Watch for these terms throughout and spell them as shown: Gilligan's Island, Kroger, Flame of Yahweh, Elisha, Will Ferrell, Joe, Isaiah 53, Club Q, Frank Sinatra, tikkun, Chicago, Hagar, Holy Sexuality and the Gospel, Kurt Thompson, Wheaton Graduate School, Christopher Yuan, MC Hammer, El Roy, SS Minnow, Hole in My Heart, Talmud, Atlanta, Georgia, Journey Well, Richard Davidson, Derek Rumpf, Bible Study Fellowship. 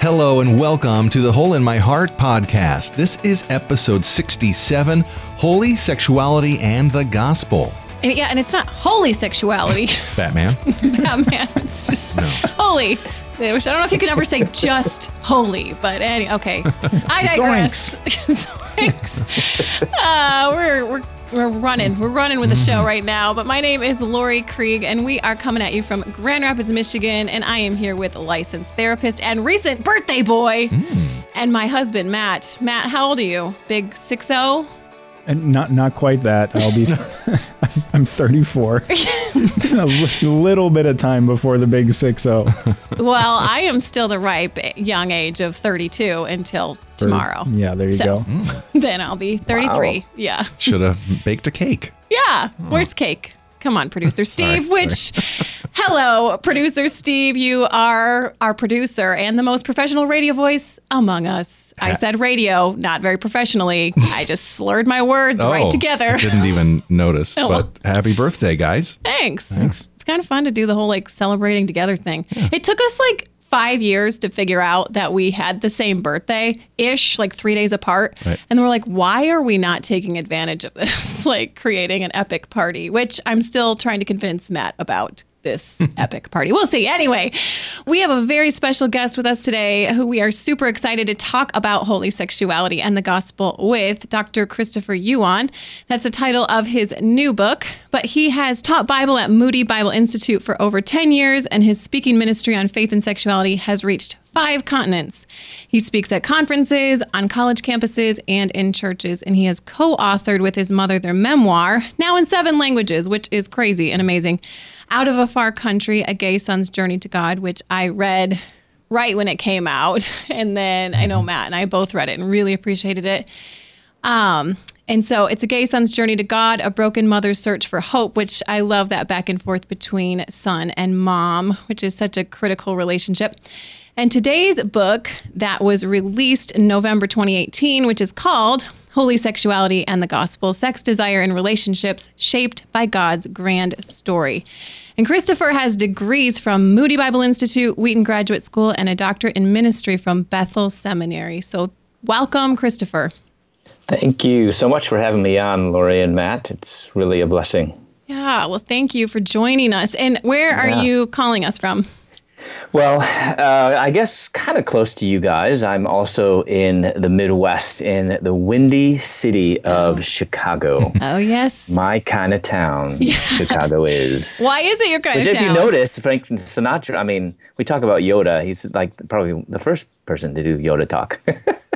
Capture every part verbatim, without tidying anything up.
Hello and welcome to the Hole in My Heart podcast. This is episode sixty-seven, Holy Sexuality and the Gospel. And yeah, and it's not holy sexuality. Batman. Batman. It's just no. Holy. I don't know if you can ever say just holy, but any, okay. I digress. Zoinks. Zoinks. Uh, we're, we're, we're running. We're running with the show right now. But my name is Lori Krieg, and we are coming at you from Grand Rapids, Michigan. And I am here with a licensed therapist and recent birthday boy. Mm. And my husband, Matt. Matt, how old are you? Big six oh? And not not quite that. I'll be I'm thirty-four. A little bit of time before the big six oh. Well, I am still the ripe young age of thirty-two until tomorrow. Yeah, there you so, go. Mm. Then I'll be thirty-three. Wow. Yeah. Should have baked a cake. Yeah. Oh. Where's cake? Come on, producer Steve, sorry, which sorry. Hello, producer Steve, you are our producer and the most professional radio voice among us. I said radio, not very professionally. I just slurred my words oh, right together. I didn't even notice. Oh, well. But happy birthday, guys. Thanks. Thanks. It's kind of fun to do the whole like celebrating together thing. Yeah. It took us like five years to figure out that we had the same birthday-ish, like three days apart. Right. And then we're like, why are we not taking advantage of this? Like creating an epic party, which I'm still trying to convince Matt about. This epic party. We'll see. Anyway, we have a very special guest with us today who we are super excited to talk about holy sexuality and the gospel with, Doctor Christopher Yuan. That's the title of his new book, but he has taught Bible at Moody Bible Institute for over ten years, and his speaking ministry on faith and sexuality has reached five continents. He speaks at conferences, on college campuses, and in churches, and he has co-authored with his mother their memoir, now in seven languages, which is crazy and amazing, Out of a Far Country, A Gay Son's Journey to God, which I read right when it came out. And then I know Matt and I both read it and really appreciated it. Um, and so it's A Gay Son's Journey to God, A Broken Mother's Search for Hope, which I love that back and forth between son and mom, which is such a critical relationship. And today's book that was released in November twenty eighteen, which is called Holy Sexuality and the Gospel, Sex, Desire, and Relationships Shaped by God's Grand Story. And Christopher has degrees from Moody Bible Institute, Wheaton Graduate School, and a doctorate in ministry from Bethel Seminary. So welcome, Christopher. Thank you so much for having me on, Lori and Matt. It's really a blessing. Yeah, well, thank you for joining us. And where are yeah. you calling us from? Well, uh, I guess kind of close to you guys. I'm also in the Midwest, in the windy city of Chicago. Oh, yes. My kind of town, yeah. Chicago is. Why is it your kind Which, of town? If you notice, Frank Sinatra, I mean, we talk about Yoda. He's like probably the first person to do Yoda talk.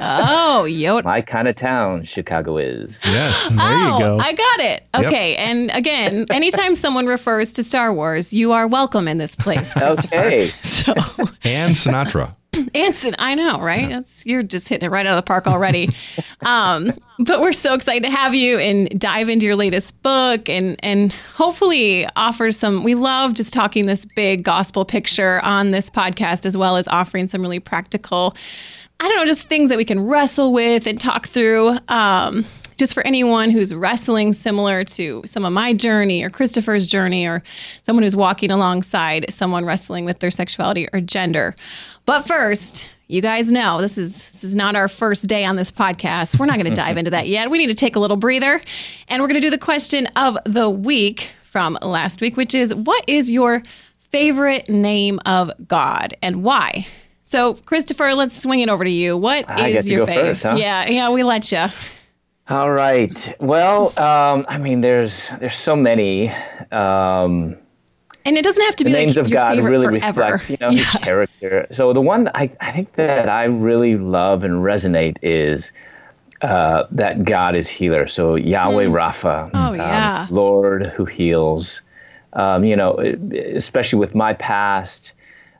Oh, Yoda. My kind of town, Chicago is. Yes, there oh, you go. I got it. Okay, yep. And again, anytime someone refers to Star Wars, you are welcome in this place, Christopher. Okay. So. And Sinatra. And Sin- I know, right? Yeah. That's, you're just hitting it right out of the park already. um, but we're so excited to have you and dive into your latest book and, and hopefully offer some, we love just talking this big gospel picture on this podcast, as well as offering some really practical I don't know, just things that we can wrestle with and talk through, um, just for anyone who's wrestling similar to some of my journey or Christopher's journey or someone who's walking alongside someone wrestling with their sexuality or gender. But first, you guys know this is this is not our first day on this podcast. We're not going to dive into that yet. We need to take a little breather, and we're going to do the question of the week from last week, which is, what is your favorite name of God and why? So, Christopher, let's swing it over to you. What I is your favorite? First, huh? Yeah, yeah, we let you. All right. Well, um, I mean, there's there's so many. Um, and it doesn't have to be like names of your God really forever. Reflect, you know, yeah. His character. So the one that I, I think that I really love and resonate is uh, that God is healer. So Yahweh mm. Rapha, oh, um, yeah. Lord who heals. Um, you know, especially with my past.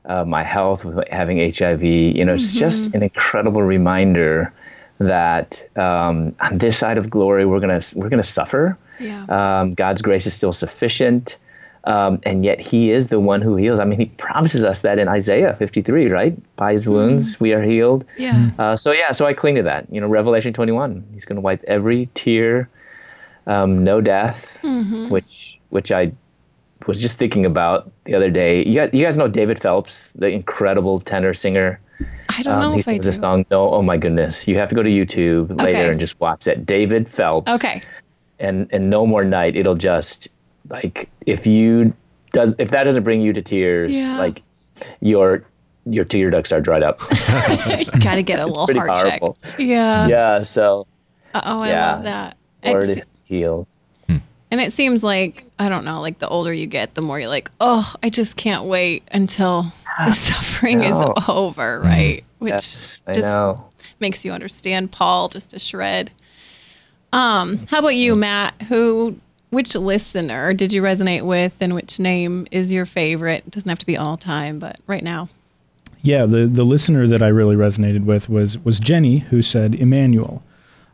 Uh, my health, with having H I V, you know, it's mm-hmm. just an incredible reminder that um, on this side of glory, we're gonna we're gonna suffer. Yeah. Um, God's grace is still sufficient, um, and yet He is the one who heals. I mean, He promises us that in Isaiah fifty-three, right? By His wounds, mm-hmm. we are healed. Yeah. Uh, so yeah, so I cling to that. You know, Revelation twenty-one, He's gonna wipe every tear, um, no death, mm-hmm. which which I. was just thinking about the other day. You guys, you guys know David Phelps, the incredible tenor singer? I don't um, know if I do. He sings a song, no, oh my goodness. You have to go to YouTube okay. later and just watch that. David Phelps. Okay. And and No More Night, it'll just, like, if you, does if that doesn't bring you to tears, yeah. like, your your tear ducts are dried up. You got to get a little heart powerful. check. Yeah. Yeah, so. Oh, yeah. I love that. Lord, it heals. And it seems like, I don't know, like the older you get, the more you're like, oh, I just can't wait until the suffering is over, right? Which yes, I just know. Makes you understand Paul just a shred. Um, how about you, Matt? Who, which listener did you resonate with, and which name is your favorite? It doesn't have to be all time, but right now. Yeah, the, the listener that I really resonated with was was Jenny, who said Emmanuel.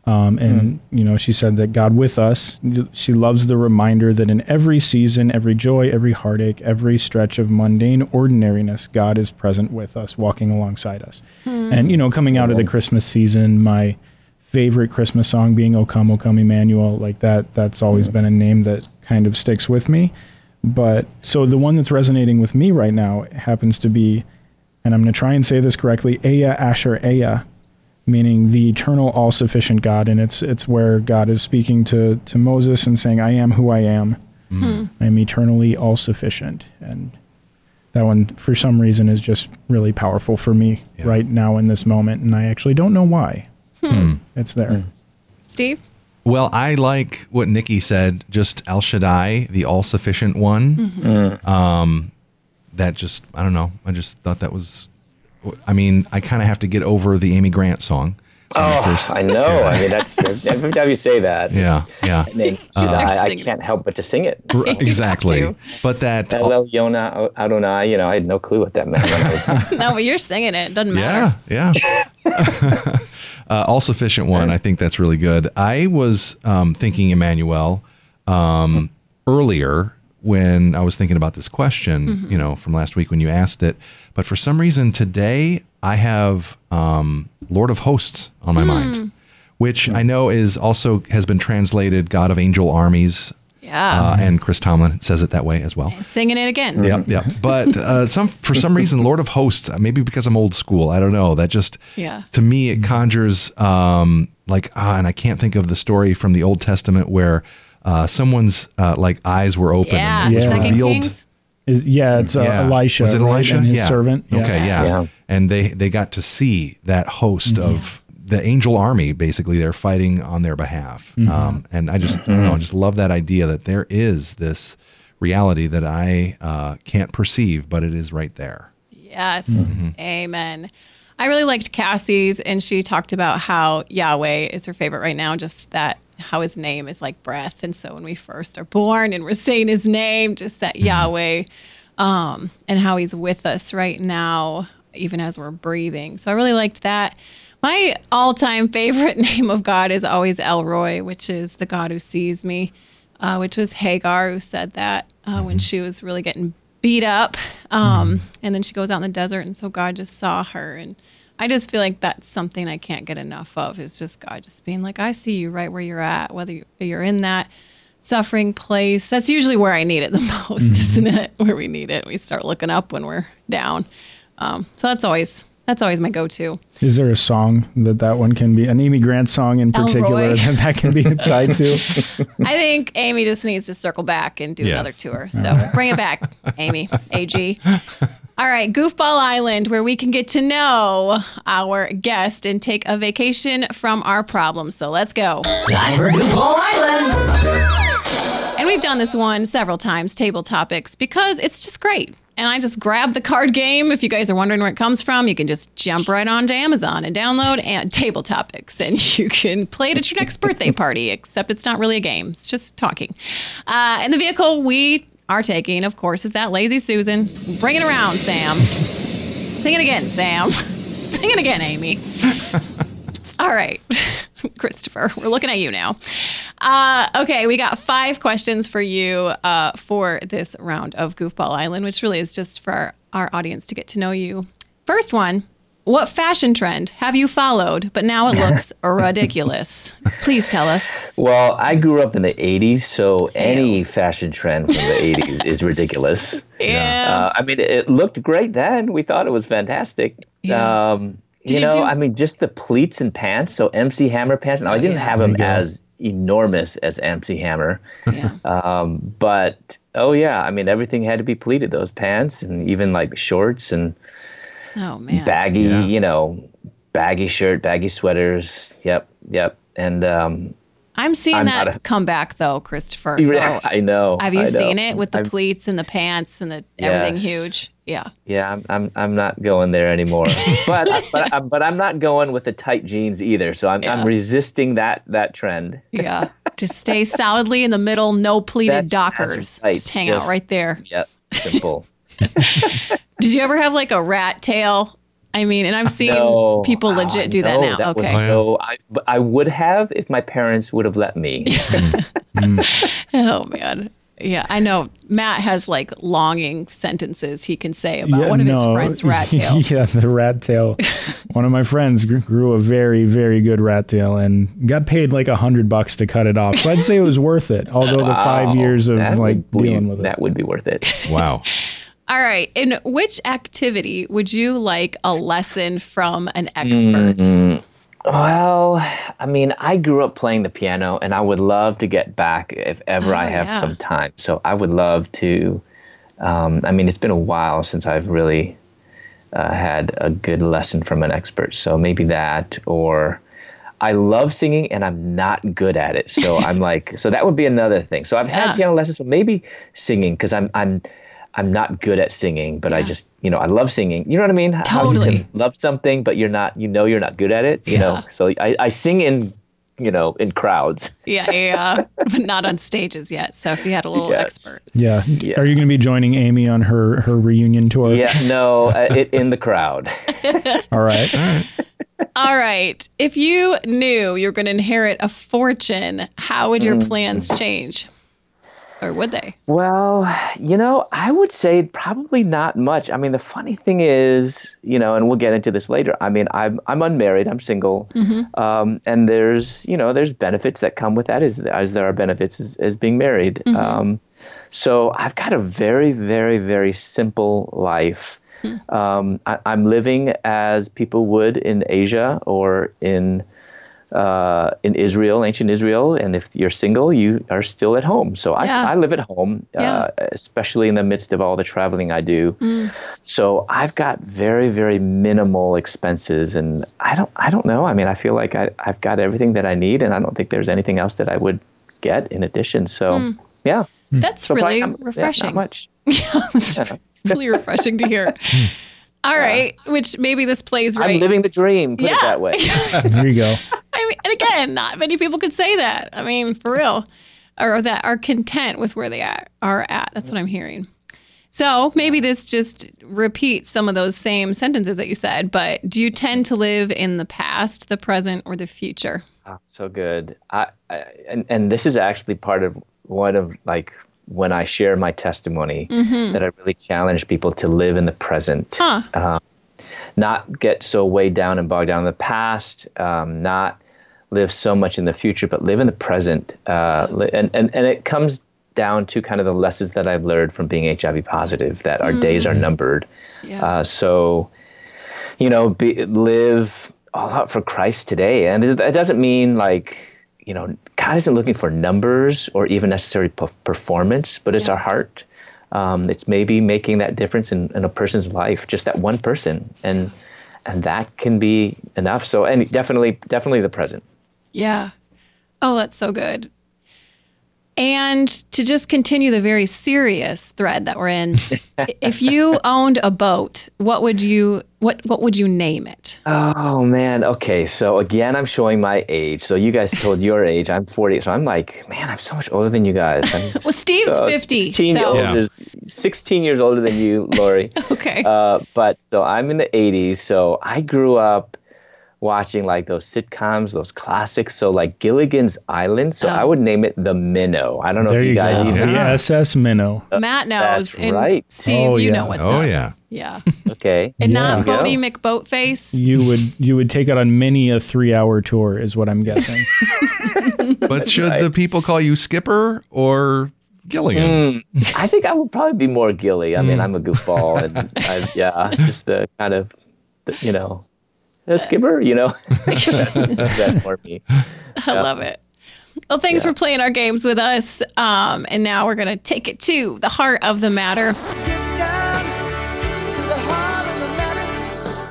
Um, and, mm-hmm. you know, she said that God with us, she loves the reminder that in every season, every joy, every heartache, every stretch of mundane ordinariness, God is present with us, walking alongside us. Mm-hmm. And, you know, coming out of the Christmas season, my favorite Christmas song being O Come, O Come, Emmanuel, like that, that's always mm-hmm. been a name that kind of sticks with me. But so the one that's resonating with me right now happens to be, and I'm going to try and say this correctly, Ayah Asher Ayah. Meaning the eternal, all-sufficient God, and it's it's where God is speaking to to Moses and saying, "I am who I am. Mm. I am eternally all-sufficient." And that one, for some reason, is just really powerful for me yeah. right now in this moment, and I actually don't know why. Hmm. It's there. Hmm. Steve? Well, I like what Nikki said. Just El Shaddai, the all-sufficient one. Mm-hmm. Um, that just, I don't know. I just thought that was. I mean, I kind of have to get over the Amy Grant song. Oh, first, I know. Yeah. I mean, that's every time you say that. Yeah, yeah. I, mean, uh, I, I can't help but to sing it. Exactly. But that. Hello, Yona Adonai. You know, I had no clue what that meant. When I was no, but you're singing it. It doesn't matter. Yeah, yeah. uh, all sufficient one. I think that's really good. I was um, thinking Emmanuel um, earlier. When I was thinking about this question, mm-hmm. you know, from last week when you asked it, but for some reason today I have um, Lord of Hosts on my mm. mind, which mm. I know is also has been translated God of Angel Armies. Yeah, uh, and Chris Tomlin says it that way as well. Singing it again. Yep, yep. But uh, some for some reason, Lord of Hosts. Maybe because I'm old school. I don't know. That just yeah. to me it conjures um, like ah, and I can't think of the story from the Old Testament where. Uh, someone's uh, like eyes were open yeah. and it was yeah. revealed. Is, yeah, it's uh, yeah. Elisha. Was it Elisha? Right? And his yeah. servant. Yeah. Okay, yeah. yeah. And they, they got to see that host mm-hmm. of the angel army, basically, they're fighting on their behalf. Mm-hmm. Um, and I just mm-hmm. I don't know, I just love that idea that there is this reality that I uh, can't perceive, but it is right there. Yes, mm-hmm. amen. I really liked Cassie's, and she talked about how Yahweh is her favorite right now, just that how his name is like breath. And so when we first are born and we're saying his name, just that mm-hmm. Yahweh, um, and how he's with us right now, even as we're breathing. So I really liked that. My all-time favorite name of God is always El Roy, which is the God who sees me, uh, which was Hagar who said that uh, mm-hmm. when she was really getting beat up. Um, mm-hmm. And then she goes out in the desert. And so God just saw her, and I just feel like that's something I can't get enough of. It's just God just being like, I see you right where you're at, whether you're in that suffering place. That's usually where I need it the most, mm-hmm. isn't it? Where we need it. We start looking up when we're down. Um, so that's always that's always my go-to. Is there a song that that one can be, an Amy Grant song in particular, that that can be tied to? I think Amy just needs to circle back and do yes. another tour. So okay. bring it back, Amy, A G. All right, Goofball Island, where we can get to know our guest and take a vacation from our problems. So let's go. Time for Goofball Island. And we've done this one several times, Table Topics, because it's just great. And I just grabbed the card game. If you guys are wondering where it comes from, you can just jump right onto Amazon and download and Table Topics. And you can play it at your next birthday party, except it's not really a game. It's just talking. Uh, and the vehicle we... Our taking, of course, is that Lazy Susan. Bring it around, Sam. Sing it again, Sam. Sing it again, Amy. All right, Christopher, we're looking at you now. Uh, okay, we got five questions for you uh, for this round of Goofball Island, which really is just for our, our audience to get to know you. First one, what fashion trend have you followed, but now it looks ridiculous? Please tell us. Well, I grew up in the eighties, so any Ew. fashion trend from the eighties is ridiculous. Yeah. Uh, I mean, it looked great then. We thought it was fantastic. Yeah. Um, you know, you do- I mean, just the pleats and pants. So M C Hammer pants. Now, I didn't yeah, have them as enormous as M C Hammer. Yeah. Um, but, oh, yeah. I mean, everything had to be pleated. Those pants and even like shorts and oh, man. baggy, yeah. you know, baggy shirt, baggy sweaters. Yep. Yep. And um, I'm seeing I'm that a, come back, though, Christopher. So I know. Have you know. seen it with the I'm, pleats and the pants and the yes. everything huge? Yeah. Yeah, I'm I'm I'm not going there anymore. but but I, but I'm not going with the tight jeans either. So I'm yeah. I'm resisting that that trend. Yeah. Just stay solidly in the middle, no pleated that's, Dockers. That's right. Just hang Just, out right there. Yep. Simple. Did you ever have like a rat tail? I mean, and I'm seeing no, people legit uh, do no, that now. That okay. So I, I would have if my parents would have let me. Oh, man. Yeah, I know. Matt has like longing sentences he can say about yeah, one of no. his friends' rat tail. Yeah, the rat tail. One of my friends grew a very, very good rat tail and got paid like a hundred bucks to cut it off. So I'd say it was worth it. Although wow, the five years of like be, dealing with it. That would be worth it. Wow. All right. In which activity would you like a lesson from an expert? Mm-hmm. Well, I mean, I grew up playing the piano and I would love to get back if ever oh, I have yeah. some time. So I would love to. Um, I mean, it's been a while since I've really uh, had a good lesson from an expert. So maybe that, or I love singing and I'm not good at it. So I'm like, so that would be another thing. So I've yeah. had piano lessons, so maybe singing because I'm, I'm, I'm not good at singing, but yeah. I just, you know, I love singing. You know what I mean? Totally. How you can love something, but you're not, you know, you're not good at it, you yeah. know? So I, I sing in, you know, in crowds. Yeah, yeah, but not on stages yet. So if you had a little yes. expert. Yeah. yeah. Are you going to be joining Amy on her, her reunion tour? Yeah, no, uh, it, in the crowd. All right. All right. All right. If you knew you were going to inherit a fortune, how would your mm. plans change? Or would they? Well, you know, I would say probably not much. I mean, the funny thing is, you know, and we'll get into this later. I mean, I'm I'm unmarried. I'm single. Mm-hmm. Um, and there's, you know, there's benefits that come with that as, as there are benefits as, as being married. Mm-hmm. Um, so I've got a very, very, very simple life. Mm-hmm. Um, I, I'm living as people would in Asia or in Uh, in Israel, ancient Israel, and if you're single, you are still at home. So I, yeah. I live at home, yeah. uh, especially in the midst of all the traveling I do. Mm. So I've got very, very minimal expenses, and I don't, I don't know. I mean, I feel like I, I've got everything that I need, and I don't think there's anything else that I would get in addition. So mm. yeah, that's so really probably, refreshing. Yeah, not much. Yeah, that's yeah. really refreshing to hear. All right, uh, which maybe this plays right. I'm living the dream, put yeah. it that way. There you go. I mean, and again, not many people could say that. I mean, for real, or that are content with where they are at. That's what I'm hearing. So maybe this just repeats some of those same sentences that you said, but do you tend to live in the past, the present, or the future? Oh, so good. I, I and, and this is actually part of one of, like, when I share my testimony, mm-hmm. that I really challenge people to live in the present, huh. um, not get so weighed down and bogged down in the past, um, not live so much in the future, but live in the present. Uh, and, and, and it comes down to kind of the lessons that I've learned from being H I V positive, that our mm. days are numbered. Yeah. Uh, so, you know, be, live all out for Christ today. And it, it doesn't mean like, you know, God isn't looking for numbers or even necessary p- performance, but it's yeah. our heart. Um, it's maybe making that difference in, in a person's life, just that one person. And and that can be enough. So, and definitely, definitely the present. Yeah. Oh, that's so good. And to just continue the very serious thread that we're in, if you owned a boat, what would you what what would you name it? Oh man, okay. So again, I'm showing my age. So you guys told your age. I'm forty. So I'm like, man, I'm so much older than you guys. I'm well, Steve's so fifty. sixteen, so. Older, yeah. sixteen years older than you, Lori. Okay. Uh, but so I'm in the eighties. So I grew up watching like those sitcoms, those classics. So like Gilligan's Island. So oh. I would name it The Minnow. I don't know there if you, you guys go. Even know. The S S Minnow. Uh, Matt knows. That's and right. Steve, oh, you yeah. know what's oh, up. Oh yeah. Yeah. Okay. And yeah. not Bodie McBoatface. You would you would take it on many a three hour tour is what I'm guessing. But should right. the people call you Skipper or Gilligan? Mm, I think I would probably be more Gilly. I mean, I'm a goofball and I, yeah, just the kind of you know, a skipper, you know. That's for me. I yeah. love it. Well, thanks yeah. for playing our games with us. Um, and now we're going to take it to the heart of the matter.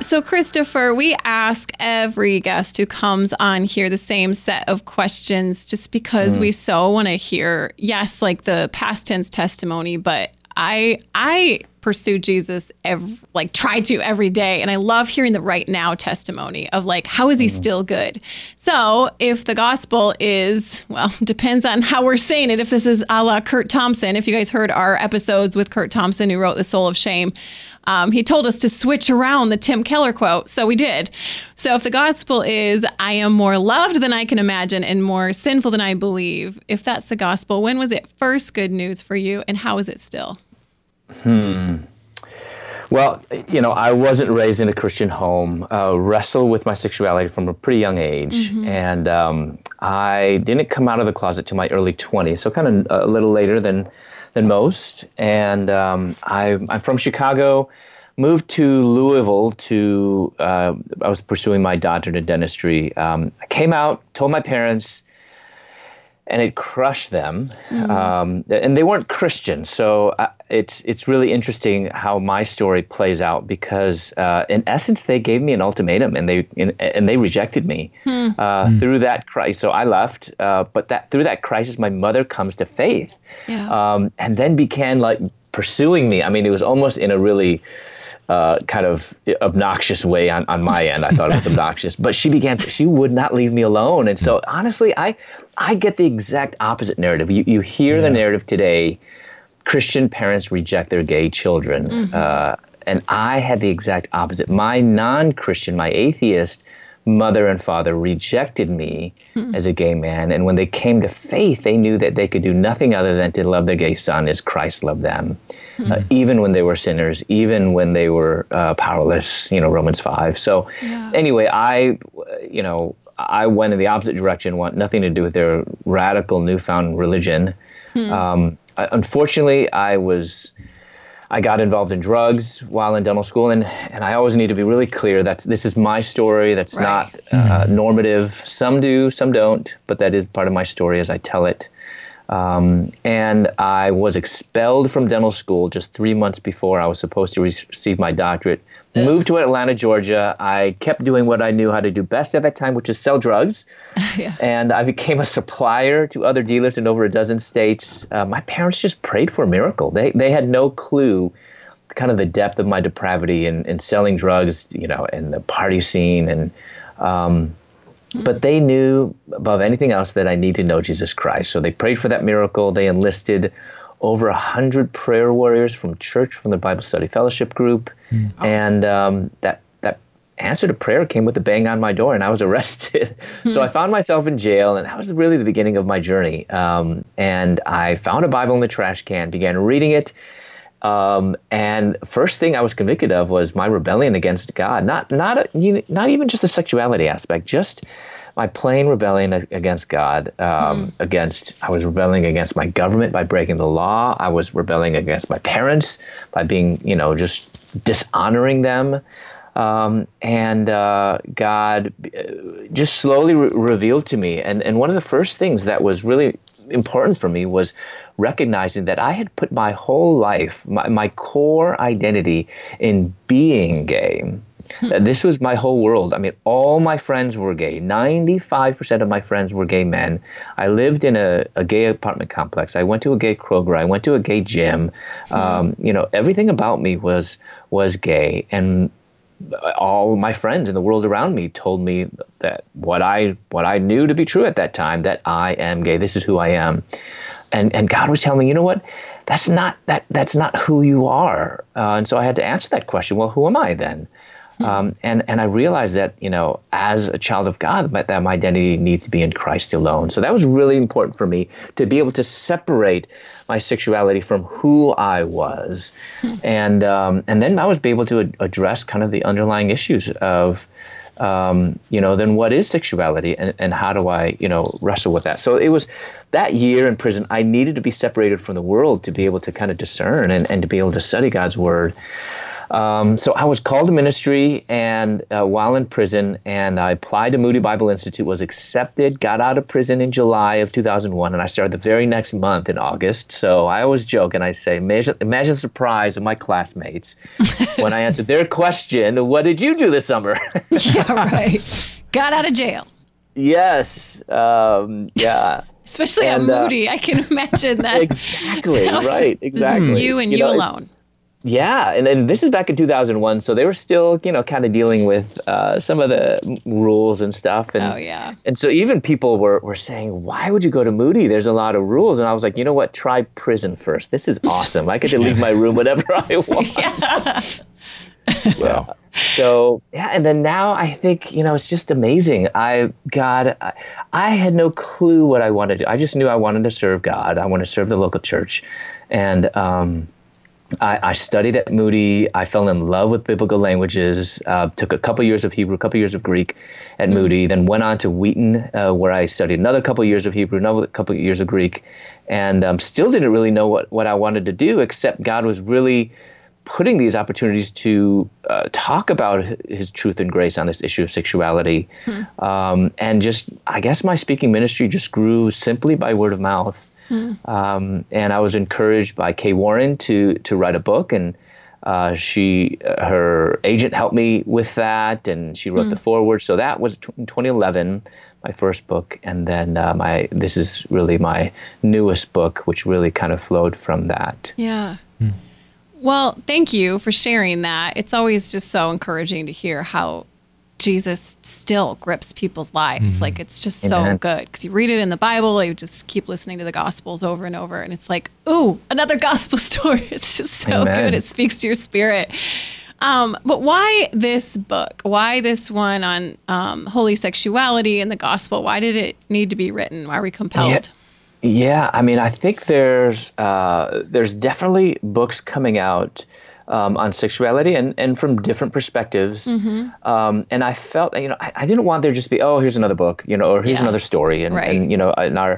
So, Christopher, we ask every guest who comes on here the same set of questions just because mm. we so want to hear, yes, like the past tense testimony, but I I pursue Jesus, every, like try to every day. And I love hearing the right now testimony of like, how is he mm. still good? So if the gospel is, well, depends on how we're saying it. If this is a la Kurt Thompson, if you guys heard our episodes with Kurt Thompson, who wrote The Soul of Shame, Um, he told us to switch around the Tim Keller quote, so we did. So if the gospel is, I am more loved than I can imagine and more sinful than I believe, if that's the gospel, when was it first good news for you, and how is it still? Hmm. Well, you know, I wasn't raised in a Christian home, uh, wrestled with my sexuality from a pretty young age, mm-hmm. and um, I didn't come out of the closet till my early twenties, so kind of a little later than than most. And um, I, I'm from Chicago, moved to Louisville to, uh, I was pursuing my doctorate in dentistry. Um, I came out, told my parents, and it crushed them. Mm. Um, and they weren't Christian. So I, it's it's really interesting how my story plays out because uh, in essence, they gave me an ultimatum and they and, and they rejected me mm. Uh, mm. through that crisis. So I left, uh, but that through that crisis, my mother comes to faith yeah. um, and then began like pursuing me. I mean, it was almost in a really Uh, kind of obnoxious way on, on my end. I thought it was obnoxious, but she began, she would not leave me alone. And so honestly, I, I get the exact opposite narrative. You, you hear yeah. the narrative today, Christian parents reject their gay children. Mm-hmm. Uh, and I had the exact opposite. My non-Christian, my atheist mother and father rejected me mm-hmm. as a gay man. And when they came to faith, they knew that they could do nothing other than to love their gay son as Christ loved them. Uh, even when they were sinners, even when they were uh, powerless, you know, Romans five. So yeah. anyway, I, you know, I went in the opposite direction, want nothing to do with their radical newfound religion. Hmm. Um, I, unfortunately, I was, I got involved in drugs while in dental school. And, and I always need to be really clear that this is my story. That's right. not mm-hmm. uh, normative. Some do, some don't. But that is part of my story as I tell it. Um, and I was expelled from dental school just three months before I was supposed to re- receive my doctorate. Ugh. Moved to Atlanta, Georgia. I kept doing what I knew how to do best at that time, which is sell drugs. yeah. And I became a supplier to other dealers in over a dozen states. Uh, my parents just prayed for a miracle. They they had no clue kind of the depth of my depravity and, and selling drugs, you know, and the party scene. And um But they knew above anything else that I need to know Jesus Christ. So they prayed for that miracle. They enlisted over a hundred prayer warriors from church, from the Bible Study Fellowship group. Mm. Oh. And um, that that answer to prayer came with a bang on my door, and I was arrested. Mm. So I found myself in jail, and that was really the beginning of my journey. Um, and I found a Bible in the trash can, began reading it. Um, and first thing I was convicted of was my rebellion against God. Not, not, a, you know, not even just the sexuality aspect, just my plain rebellion against God. Um, mm. Against, I was rebelling against my government by breaking the law. I was rebelling against my parents by being, you know, just dishonoring them. Um, and, uh, God just slowly re- revealed to me. And, and one of the first things that was really important for me was recognizing that I had put my whole life, my, my core identity in being gay. Hmm. This was my whole world. I mean, all my friends were gay. ninety-five percent of my friends were gay men. I lived in a, a gay apartment complex. I went to a gay Kroger. I went to a gay gym. Hmm. Um, you know, everything about me was was gay. And all my friends in the world around me told me that what I what I knew to be true at that time, that I am gay. This is who I am. And and God was telling me, you know what? That's not that that's not who you are. Uh, and so I had to answer that question. Well, who am I then? Hmm. Um, and and I realized that, you know, as a child of God, that, that my identity needs to be in Christ alone. So that was really important for me to be able to separate my sexuality from who I was, hmm. and um, and then I was able to ad- address kind of the underlying issues of. Um, you know, then what is sexuality and, and how do I, you know, wrestle with that? So it was that year in prison, I needed to be separated from the world to be able to kind of discern and, and to be able to study God's word. Um, so I was called to ministry and uh, while in prison, and I applied to Moody Bible Institute, was accepted, got out of prison in July of two thousand one, and I started the very next month in August. So I always joke and I say, imagine, imagine the surprise of my classmates when I answered their question, what did you do this summer? Yeah, right. Got out of jail. Yes. Um, yeah. Especially and, on Moody. Uh, I can imagine that. Exactly. That was, right. Exactly. You and you, you know, alone. It, Yeah, and then this is back in two thousand one, so they were still, you know, kind of dealing with uh, some of the rules and stuff. And, oh, yeah. And so even people were, were saying, why would you go to Moody? There's a lot of rules. And I was like, you know what? Try prison first. This is awesome. I get to leave my room whenever I want. Yeah. Well, so, yeah, and then now I think, you know, it's just amazing. I, God, I, I had no clue what I wanted to do. I just knew I wanted to serve God. I wanted to serve the local church. And, um I, I studied at Moody. I fell in love with biblical languages, uh, took a couple years of Hebrew, a couple years of Greek at Moody, then went on to Wheaton, uh, where I studied another couple years of Hebrew, another couple years of Greek, and um, still didn't really know what, what I wanted to do, except God was really putting these opportunities to uh, talk about his truth and grace on this issue of sexuality. Hmm. Um, and just, I guess my speaking ministry just grew simply by word of mouth. Mm-hmm. Um, and I was encouraged by Kay Warren to to write a book, and uh, she her agent helped me with that, and she wrote mm-hmm. the foreword. So that was t- in twenty eleven, my first book, and then uh, my this is really my newest book, which really kind of flowed from that. Yeah. Mm-hmm. Well, thank you for sharing that. It's always just so encouraging to hear how Jesus still grips people's lives. Mm-hmm. Like, it's just so Amen. Good. Because you read it in the Bible, you just keep listening to the Gospels over and over. And it's like, ooh, another gospel story. It's just so Amen. Good. It speaks to your spirit. Um, but why this book? Why this one on um, holy sexuality and the gospel? Why did it need to be written? Why are we compelled? Yeah. Yeah, I mean, I think there's uh, there's definitely books coming out Um, on sexuality and, and from different perspectives. Mm-hmm. Um, and I felt, you know, I, I didn't want there to just be, oh, here's another book, you know, or here's yeah. another story. And, right. and, you know, and our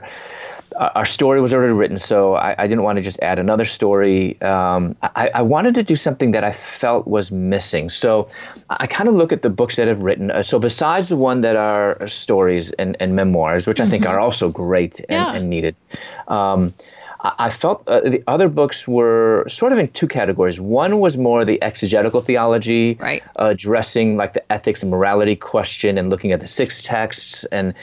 our story was already written, so I, I didn't want to just add another story. Um, I, I wanted to do something that I felt was missing. So I kind of look at the books that I've written. So besides the one that are stories and, and memoirs, which mm-hmm. I think are also great and, yeah. and needed, um, I felt uh, the other books were sort of in two categories. One was more the exegetical theology, right. uh, addressing like the ethics and morality question and looking at the six texts and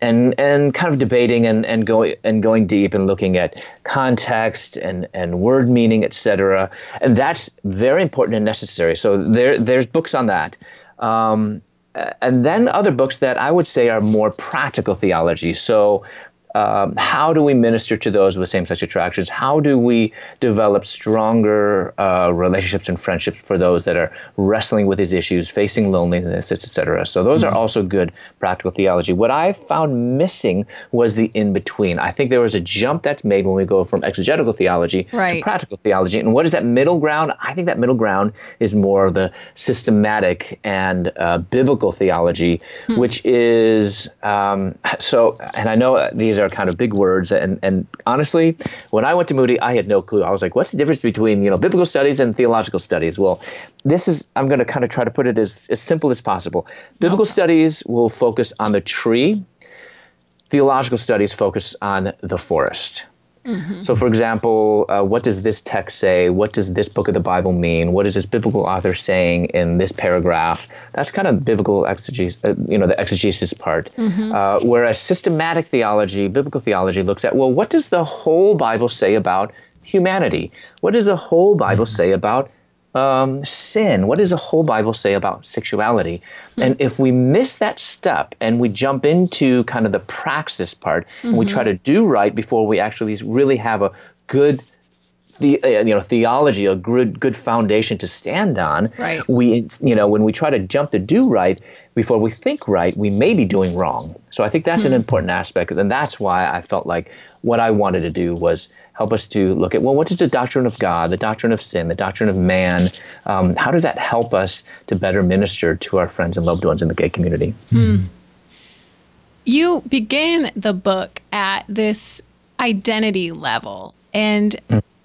and and kind of debating and, and going and going deep and looking at context and, and word meaning, et cetera. And that's very important and necessary. So there there's books on that. Um, and then other books that I would say are more practical theology. So Um, how do we minister to those with same-sex attractions? How do we develop stronger uh, relationships and friendships for those that are wrestling with these issues, facing loneliness, et cetera? So those mm-hmm. are also good practical theology. What I found missing was the in-between. I think there was a jump that's made when we go from exegetical theology right. to practical theology. And what is that middle ground? I think that middle ground is more the systematic and uh, biblical theology, hmm. which is um, so, and I know these are kind of big words, and and honestly, when I went to Moody, I had no clue. I was like, what's the difference between, you know, biblical studies and theological studies? Well, this is, I'm going to kind of try to put it as, as simple as possible. Biblical okay. studies will focus on the tree. Theological studies focus on the forest. Mm-hmm. So, for example, uh, what does this text say? What does this book of the Bible mean? What is this biblical author saying in this paragraph? That's kind of biblical exegesis, uh, you know, the exegesis part. Mm-hmm. Uh, whereas systematic theology, biblical theology looks at, well, what does the whole Bible say about humanity? What does the whole Bible mm-hmm. say about um, sin? What does the whole Bible say about sexuality? Mm-hmm. And if we miss that step and we jump into kind of the praxis part, mm-hmm. and we try to do right before we actually really have a good, the, uh, you know, theology, a good good foundation to stand on. Right. We, you know, when we try to jump to do right before we think right, we may be doing wrong. So I think that's mm-hmm. an important aspect, and that's why I felt like what I wanted to do was help us to look at, well, what is the doctrine of God, the doctrine of sin, the doctrine of man? Um, how does that help us to better minister to our friends and loved ones in the gay community? Hmm. You begin the book at this identity level, and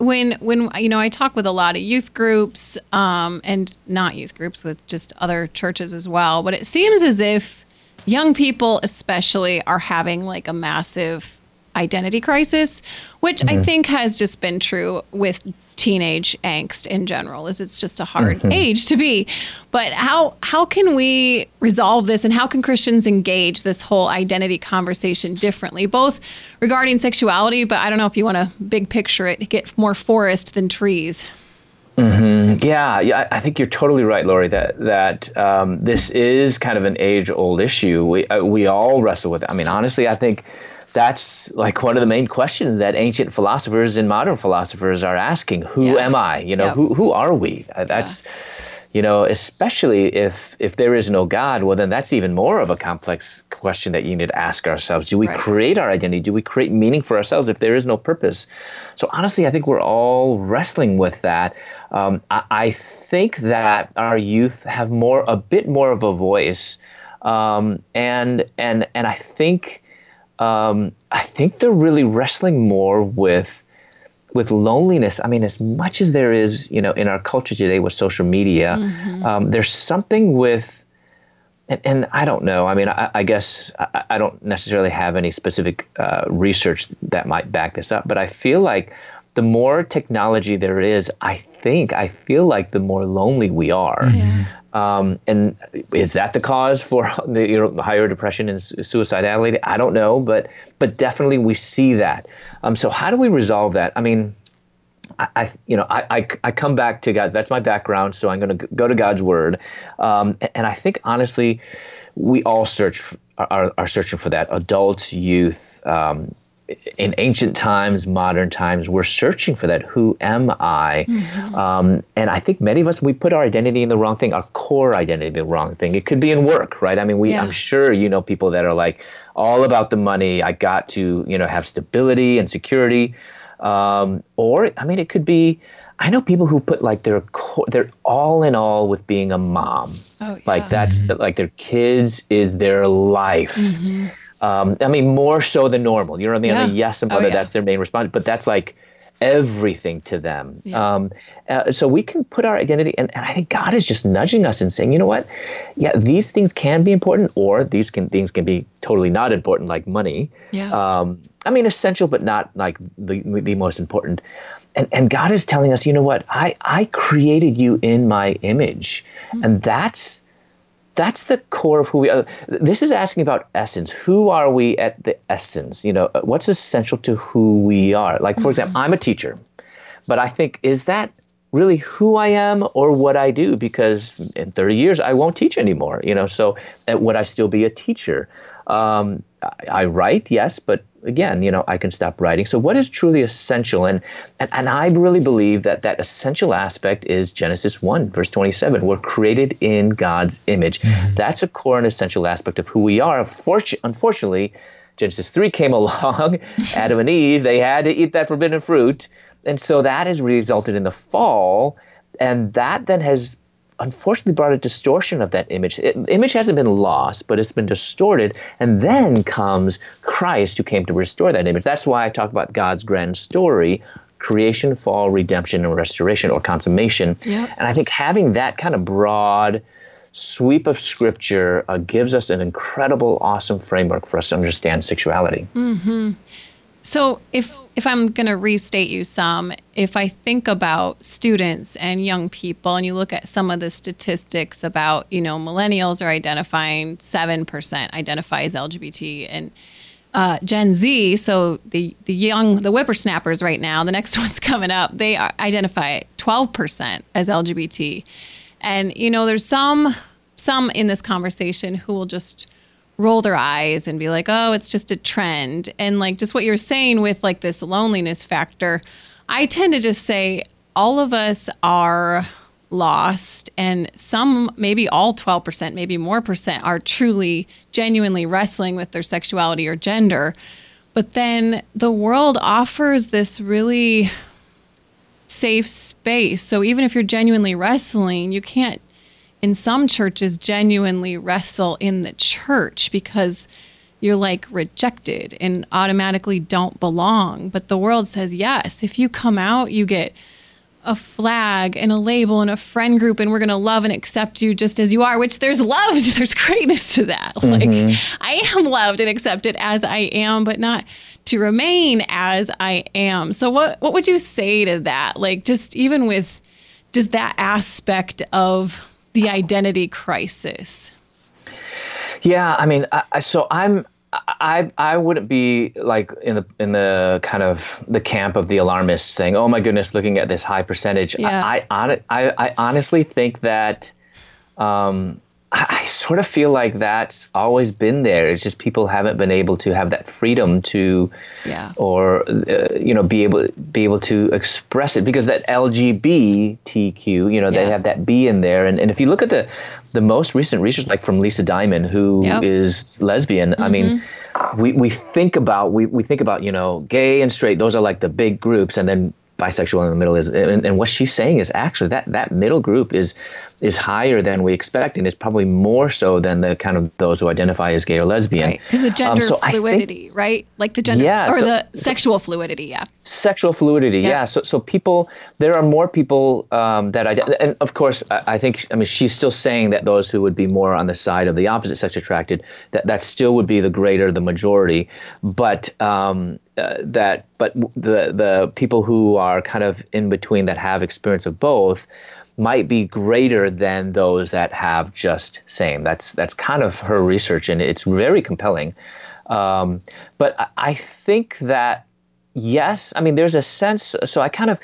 when when you know, I talk with a lot of youth groups um, and not youth groups, with just other churches as well. But it seems as if young people, especially, are having like a massive identity crisis, which mm-hmm. I think has just been true with teenage angst in general. Is it's just a hard mm-hmm. age to be. But how how can we resolve this, and how can Christians engage this whole identity conversation differently, both regarding sexuality, but I don't know if you want to big picture it, get more forest than trees. Mm-hmm. Yeah, yeah, I think you're totally right, Lori, that that um, this is kind of an age-old issue. We uh, we all wrestle with it. I mean, honestly, I think that's like one of the main questions that ancient philosophers and modern philosophers are asking. Who yeah. am I? You know, yeah. who who are we? That's, yeah. you know, especially if if there is no God, well, then that's even more of a complex question that you need to ask ourselves. Do we right. create our identity? Do we create meaning for ourselves if there is no purpose? So honestly, I think we're all wrestling with that. Um, I, I think that our youth have more, a bit more of a voice. Um, and, and, and I think... Um, I think they're really wrestling more with with loneliness. I mean, as much as there is, you know, in our culture today with social media, mm-hmm. um, there's something with, and, and I don't know. I mean, I, I guess I, I don't necessarily have any specific uh, research that might back this up, but I feel like the more technology there is, I think, I feel like the more lonely we are. Yeah. Um, and is that the cause for the you know, higher depression and suicidality? I don't know, but but definitely we see that. Um, so how do we resolve that? I mean, I, I you know I, I I come back to God. That's my background. So I'm going to go to God's word, um, and, and I think honestly, we all search for, are are searching for that. Adults, youth, um, in ancient times, modern times, we're searching for that. Who am I? Mm-hmm. Um, and I think many of us, we put our identity in the wrong thing, our core identity in the wrong thing. It could be in work, right? I mean, we yeah. I'm sure you know people that are like all about the money. I got to, you know, have stability and security. Um, or, I mean, it could be, I know people who put like their co- they're all in all with being a mom. Oh, yeah. Like that's mm-hmm. like their kids is their life. Mm-hmm. Um, I mean, more so than normal. You know what I mean? Yeah. I mean, yes, and mother, oh, yeah. that's their main response, but that's like everything to them. Yeah. Um, uh, so we can put our identity, and, and I think God is just nudging us and saying, you know what? Yeah, these things can be important, or these can things can be totally not important, like money. Yeah. Um, I mean, essential, but not like the, the most important. And, and God is telling us, you know what? I, I created you in my image, mm-hmm. and that's That's the core of who we are. This is asking about essence. Who are we at the essence? You know, what's essential to who we are? Like, for mm-hmm. example, I'm a teacher, but I think, is that really who I am or what I do? Because in thirty years, I won't teach anymore, you know, so would I still be a teacher? Um, I, I write, yes, but again, you know, I can stop writing. So what is truly essential? And, and and I really believe that that essential aspect is Genesis one, verse twenty-seven. We're created in God's image. Mm-hmm. That's a core and essential aspect of who we are. Fortu- unfortunately, Genesis three came along, Adam and Eve, they had to eat that forbidden fruit. And so that has resulted in the fall. And that then has unfortunately brought a distortion of that image. It, image hasn't been lost, but it's been distorted. And then comes Christ, who came to restore that image. That's why I talk about God's grand story, creation, fall, redemption, and restoration, or consummation. Yep. And I think having that kind of broad sweep of Scripture uh, gives us an incredible, awesome framework for us to understand sexuality. Mm-hmm. So if if I'm going to restate you some, if I think about students and young people, and you look at some of the statistics about, you know, millennials are identifying seven percent identify as L G B T, and uh, Gen Z, so the, the young, the whippersnappers right now, the next one's coming up, they identify twelve percent as L G B T. And, you know, there's some some in this conversation who will just roll their eyes and be like, oh, it's just a trend. And like just what you're saying with like this loneliness factor, I tend to just say all of us are lost, and some, maybe all twelve percent, maybe more percent, are truly genuinely wrestling with their sexuality or gender. But then the world offers this really safe space. So even if you're genuinely wrestling, you can't, in some churches, genuinely wrestle in the church because you're like rejected and automatically don't belong. But the world says, yes, if you come out, you get a flag and a label and a friend group, and we're going to love and accept you just as you are, which there's love. There's greatness to that. Mm-hmm. Like, I am loved and accepted as I am, but not to remain as I am. So what, what would you say to that? Like, just even with just that aspect of the identity crisis. Yeah. I mean, I, so I'm, I I wouldn't be like in the in the kind of the camp of the alarmists saying, oh my goodness, looking at this high percentage. Yeah. I, I, I, I honestly think that um, I, I sort of feel like that's always been there. It's just people haven't been able to have that freedom to, yeah. or uh, you know, be able be able to express it, because that L G B T Q, you know, yeah. they have that B in there, and and if you look at the The most recent research, like from Lisa Diamond, who yep. is lesbian. Mm-hmm. I mean, we, we think about we, we think about, you know, gay and straight. Those are like the big groups, and then bisexual in the middle is. And, and what she's saying is actually that that middle group is is higher than we expect, and is probably more so than the kind of those who identify as gay or lesbian. Because right. the gender um, so fluidity, think, right? Like the gender yeah, or so, the sexual so, fluidity, yeah. Sexual fluidity, yeah. yeah. So so people, there are more people um, that identify, and of course, I, I think, I mean, she's still saying that those who would be more on the side of the opposite sex attracted, that that still would be the greater, the majority, but um, uh, that, but the the people who are kind of in between that have experience of both might be greater than those that have just same. That's that's kind of her research, and it's very compelling. Um, but I, I think that, yes, I mean, there's a sense, so I kind of,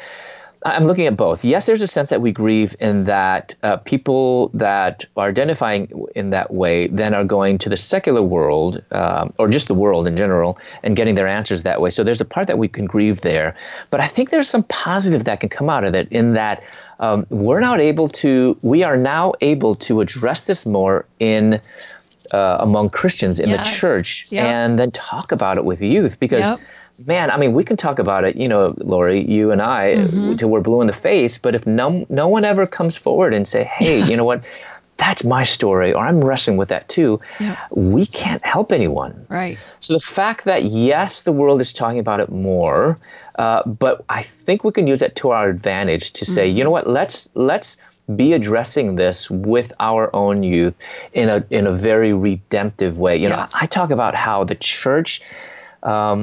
I'm looking at both. Yes, there's a sense that we grieve in that uh, people that are identifying in that way then are going to the secular world, um, or just the world in general, and getting their answers that way. So there's a part that we can grieve there. But I think there's some positive that can come out of it, in that Um, we're not able to, we are now able to address this more in, uh, among Christians in yes. the church, yep. and then talk about it with youth, because yep. man, I mean, we can talk about it, you know, Lori, you and I, mm-hmm. till we're blue in the face, but if no, no one ever comes forward and say, hey, you know what, that's my story, or I'm wrestling with that too, yep. we can't help anyone. Right. So the fact that, yes, the world is talking about it more, Uh, but I think we can use that to our advantage to say, mm-hmm. you know what, let's let's be addressing this with our own youth in a in a very redemptive way. You yeah. know, I talk about how the church, um,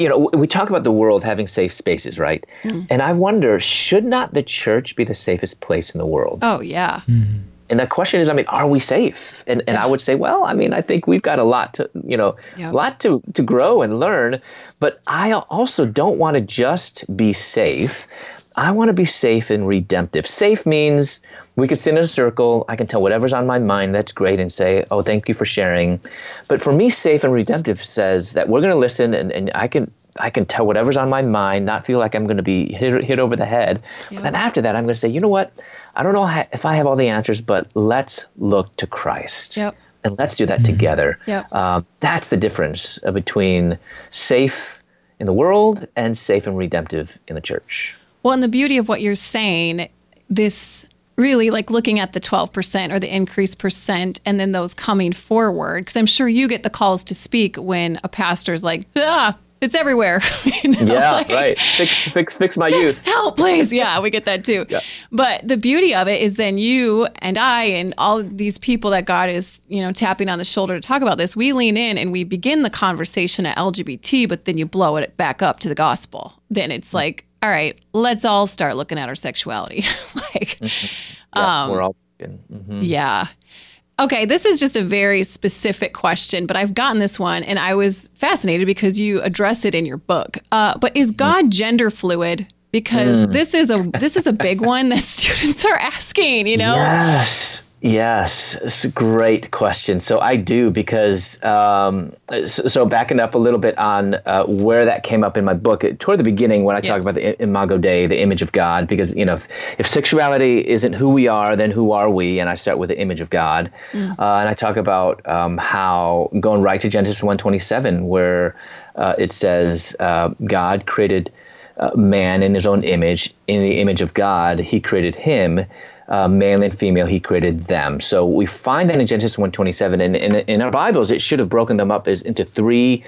you know, we talk about the world having safe spaces, right? Mm-hmm. And I wonder, should not the church be the safest place in the world? Oh, yeah. Mm-hmm. And the question is, I mean, are we safe? And and yeah. I would say, well, I mean, I think we've got a lot to, you know, yeah. a lot to, to grow and learn. But I also don't want to just be safe. I want to be safe and redemptive. Safe means we could sit in a circle. I can tell whatever's on my mind. That's great. And say, oh, thank you for sharing. But for me, safe and redemptive says that we're going to listen, and, and I can I can tell whatever's on my mind, not feel like I'm going to be hit, hit over the head. Yeah. And then after that, I'm going to say, you know what? I don't know if I have all the answers, but let's look to Christ. Yep. And let's do that mm-hmm. together. Yep. Um, that's the difference between safe in the world and safe and redemptive in the church. Well, and the beauty of what you're saying, this really, like looking at the twelve percent or the increased percent, and then those coming forward, because I'm sure you get the calls to speak when a pastor's like, ah, it's everywhere. You know, yeah, like, right. Fix, fix, fix my youth. Help, please. Yeah, we get that too. Yeah. But the beauty of it is then you and I and all these people that God is, you know, tapping on the shoulder to talk about this, we lean in and we begin the conversation at L G B T, but then you blow it back up to the gospel. Then it's like, all right, let's all start looking at our sexuality. Like, mm-hmm. yeah, um, we're all mm-hmm. yeah. Okay, this is just a very specific question, but I've gotten this one, and I was fascinated because you address it in your book. Uh, but is God gender fluid? Because mm. this is a this is a big one that students are asking, you know? Yes, yes. It's a great question. So I do, because, um, so, so backing up a little bit on uh, where that came up in my book, toward the beginning when I yeah. talk about the Imago Dei, the image of God, because, you know, if, if sexuality isn't who we are, then who are we? And I start with the image of God. Mm. Uh, and I talk about um, how, going right to Genesis one twenty-seven, where uh, it says uh, God created uh, man in his own image. In the image of God, he created him. uh, male and female, he created them. So we find that in Genesis one twenty-seven, and in, in our Bibles, it should have broken them up as into three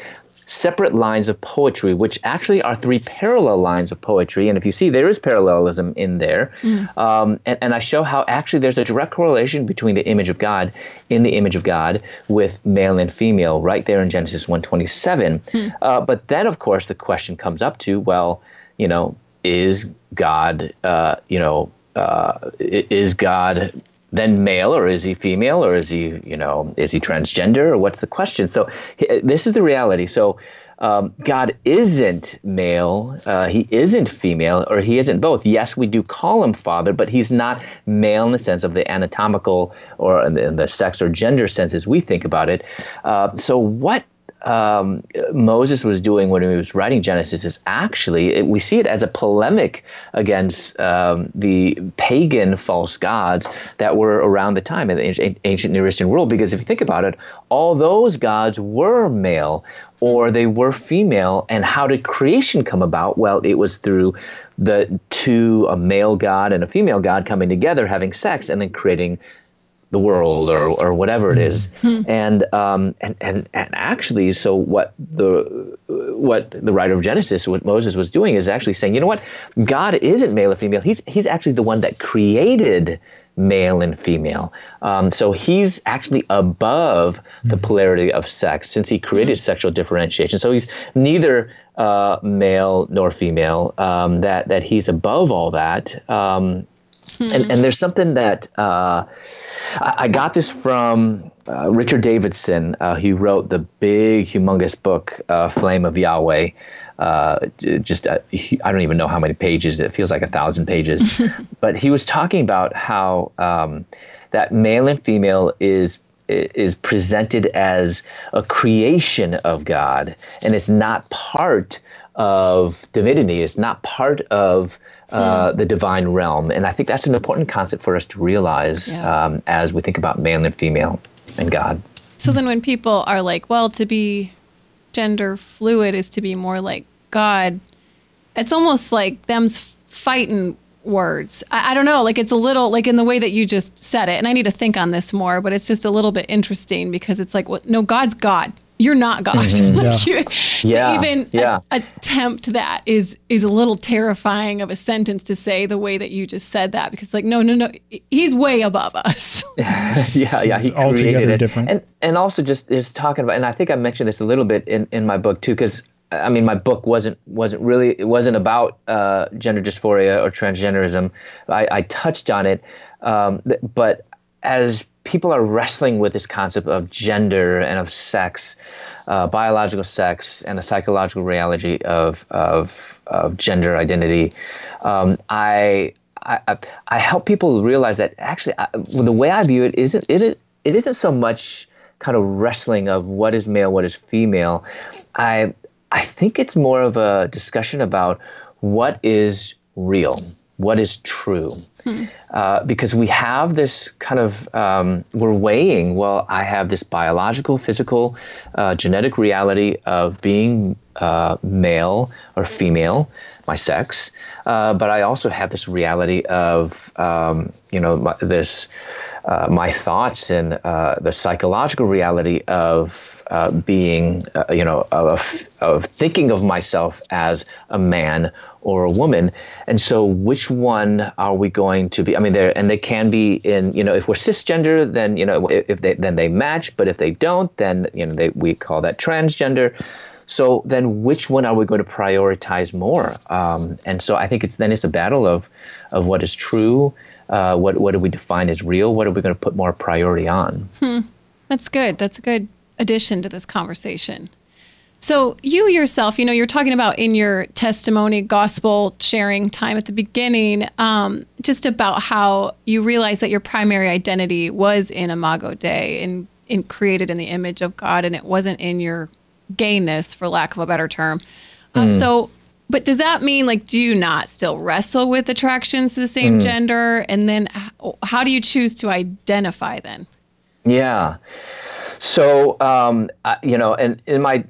separate lines of poetry, which actually are three parallel lines of poetry. And if you see, there is parallelism in there. Mm. Um, and, and I show how actually there's a direct correlation between the image of God in the image of God with male and female right there in Genesis one twenty-seven. Mm. Uh, but then, of course, the question comes up to, well, you know, is God, uh, you know, uh, is God then male, or is he female, or is he, you know, is he transgender, or what's the question? So this is the reality. So um, God isn't male, uh, he isn't female, or he isn't both. Yes, we do call him Father, but he's not male in the sense of the anatomical or in the, in the sex or gender sense as we think about it. Uh, so what Um, Moses was doing when he was writing Genesis is actually, it, we see it as a polemic against um, the pagan false gods that were around the time in the ancient, ancient Near Eastern world. Because if you think about it, all those gods were male or they were female. And how did creation come about? Well, it was through the two, a male god and a female god coming together, having sex, and then creating the world, or, or whatever it is. Mm-hmm. And, um, and, and, and actually, so what the, what the writer of Genesis, what Moses was doing is actually saying, you know what, God isn't male or female. He's, he's actually the one that created male and female. Um, so he's actually above the polarity of sex, since he created sexual differentiation. So he's neither uh, male nor female, um, that, that he's above all that. Um, Mm-hmm. And, and there's something that uh, I, I got this from uh, Richard Davidson. Uh, he wrote the big, humongous book, uh, Flame of Yahweh. Uh, just uh, he, I don't even know how many pages. It feels like a thousand pages. But he was talking about how um, that male and female is is presented as a creation of God, and it's not part of divinity. It's not part of Uh, the divine realm. And I think that's an important concept for us to realize, yeah, um, as we think about male and female and God. So then when people are like, well, to be gender fluid is to be more like God, it's almost like them's fighting words. I, I don't know, like it's a little, like in the way that you just said it, and I need to think on this more, but it's just a little bit interesting because it's like, well, no, God's God. You're not God. Mm-hmm. Like yeah. you, to yeah. even yeah. A, attempt that is is a little terrifying of a sentence to say the way that you just said that, because like, no, no, no, he's way above us. yeah, yeah, he it's created it. Different. And and also just, just talking about, and I think I mentioned this a little bit in, in my book too, because I mean, my book wasn't wasn't really, it wasn't about uh, gender dysphoria or transgenderism. I, I touched on it, um, but as people are wrestling with this concept of gender and of sex, uh, biological sex, and the psychological reality of of, of gender identity, um, I, I I help people realize that actually I, the way I view it isn't it it isn't so much kind of wrestling of what is male, what is female. I I think it's more of a discussion about what is real. What is true? Hmm. Uh, because we have this kind of, um, we're weighing, well, I have this biological, physical, uh, genetic reality of being uh, male or female, my sex, uh, but I also have this reality of, um, you know, my, this, uh, my thoughts and uh, the psychological reality of uh, being, uh, you know, of, of thinking of myself as a man or a woman. And so which one are we going to be? I mean, there, and they can be in, you know, if we're cisgender, then, you know, if they, then they match, but if they don't, then, you know, they, we call that transgender. So then which one are we going to prioritize more? Um, and so I think it's then it's a battle of of what is true, uh, what what do we define as real, what are we going to put more priority on? Hmm. That's good. That's a good addition to this conversation. So you yourself, you know, you're talking about in your testimony, gospel sharing time at the beginning, um, just about how you realized that your primary identity was in Imago Dei and, and created in the image of God, and it wasn't in your gayness, for lack of a better term. Um, mm. So, but does that mean, like, do you not still wrestle with attractions to the same mm. gender? And then how, how do you choose to identify then? Yeah. So, um, I, you know, and in my,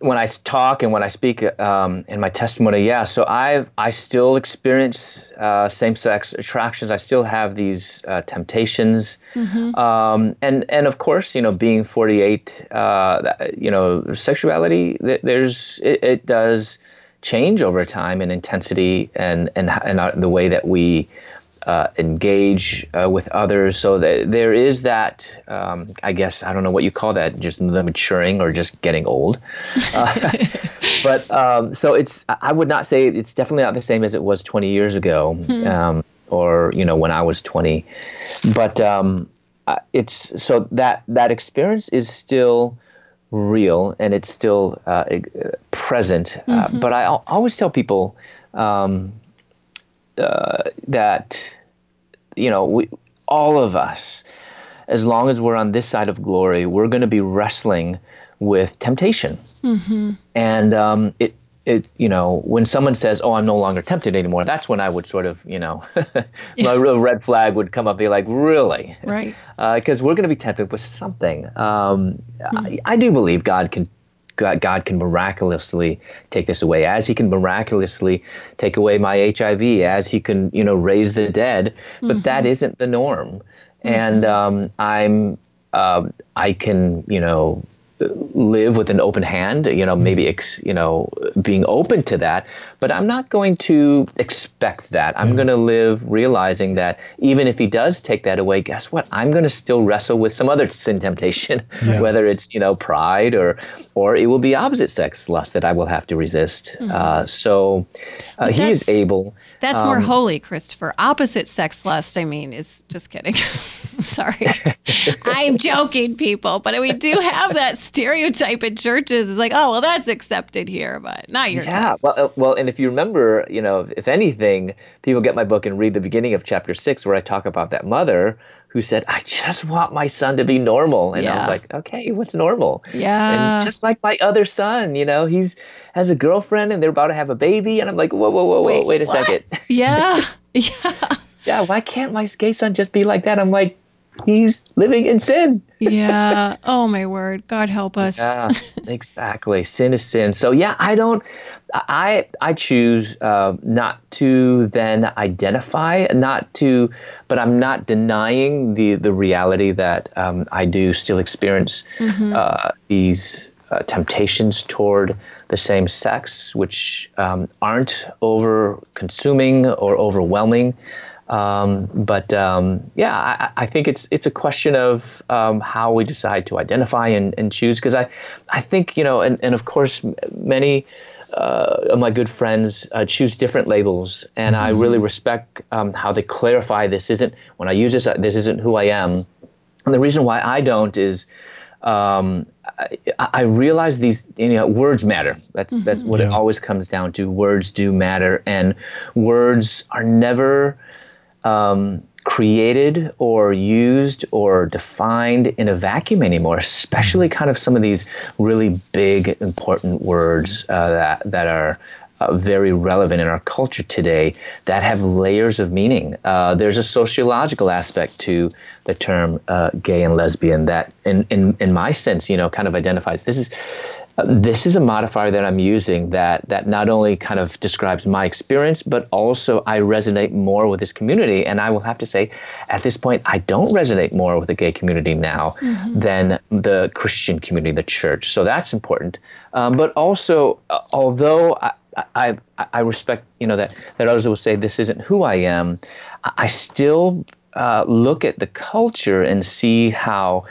when I talk and when I speak um, in my testimony, yeah, so I I still experience uh, same-sex attractions. I still have these uh, temptations. Mm-hmm. Um, and, and of course, you know, being forty-eight, uh, you know, sexuality, there's it, it does change over time in intensity and, and, and the way that we Uh, engage uh, with others, so that there is that. Um, I guess I don't know what you call that, just the maturing or just getting old. Uh, but um, so it's. I would not say it's definitely not the same as it was twenty years ago, hmm. um, or you know when I was twenty. But um, it's so that that experience is still real and it's still uh, present. Mm-hmm. Uh, but I always tell people. Um, Uh, that, you know, we, all of us, as long as we're on this side of glory, we're going to be wrestling with temptation. Mm-hmm. And um, it, it, you know, when someone says, "Oh, I'm no longer tempted anymore," that's when I would sort of, you know, my real red flag would come up, and be like, "Really?" Right? Because uh, we're going to be tempted with something. Um, mm-hmm. I, I do believe God can. God, God can miraculously take this away, as he can miraculously take away my H I V, as he can, you know, raise the dead. But mm-hmm. that isn't the norm. Mm-hmm. And um, I'm uh, I can, you know, live with an open hand, you know, maybe, ex, you know, being open to that. But I'm not going to expect that. I'm mm-hmm. going to live realizing that even if he does take that away, guess what? I'm going to still wrestle with some other sin temptation, yeah. whether it's, you know, pride or or it will be opposite sex lust that I will have to resist. Mm-hmm. Uh, so uh, he is able. That's um, more holy, Christopher. Opposite sex lust, I mean, is just kidding. Sorry. I'm joking, people. But we do have that stereotype in churches. It's like, oh, well, that's accepted here, but not your yeah. time. Well, uh, well, and if you remember, you know, if anything, people get my book and read the beginning of chapter six where I talk about that mother who said, "I just want my son to be normal." And yeah. I was like, okay, what's normal? Yeah. And just like my other son, you know, he's has a girlfriend and they're about to have a baby. And I'm like, whoa, whoa, whoa, wait, whoa, wait a what? second. Yeah. Yeah. Yeah. Why can't my gay son just be like that? I'm like, he's living in sin. Yeah. Oh, my word. God help us. Yeah, exactly. Sin is sin. So, yeah, I don't I I choose uh, not to then identify, not to, but I'm not denying the, the reality that um, I do still experience mm-hmm. uh, these uh, temptations toward the same sex, which um, aren't over-consuming or overwhelming. Um, but um, yeah, I, I think it's it's a question of um, how we decide to identify and, and choose. Because I, I think, you know, and, and of course, many uh, of my good friends uh, choose different labels. And mm-hmm. I really respect um, how they clarify this isn't, when I use this, this isn't who I am. And the reason why I don't is um, I, I realize these, you know, words matter. That's, mm-hmm. that's what yeah. it always comes down to. Words do matter. And words are never... Um, created or used or defined in a vacuum anymore, especially kind of some of these really big, important words uh, that, that are uh, very relevant in our culture today that have layers of meaning. Uh, there's a sociological aspect to the term uh, gay and lesbian that, in, in, in my sense, you know, kind of identifies this is uh, this is a modifier that I'm using that that not only kind of describes my experience, but also I resonate more with this community. And I will have to say, at this point, I don't resonate more with the gay community now mm-hmm. than the Christian community, the church. So that's important. Um, but also, uh, although I, I I respect, you know, that that others will say this isn't who I am, I still uh, look at the culture and see how,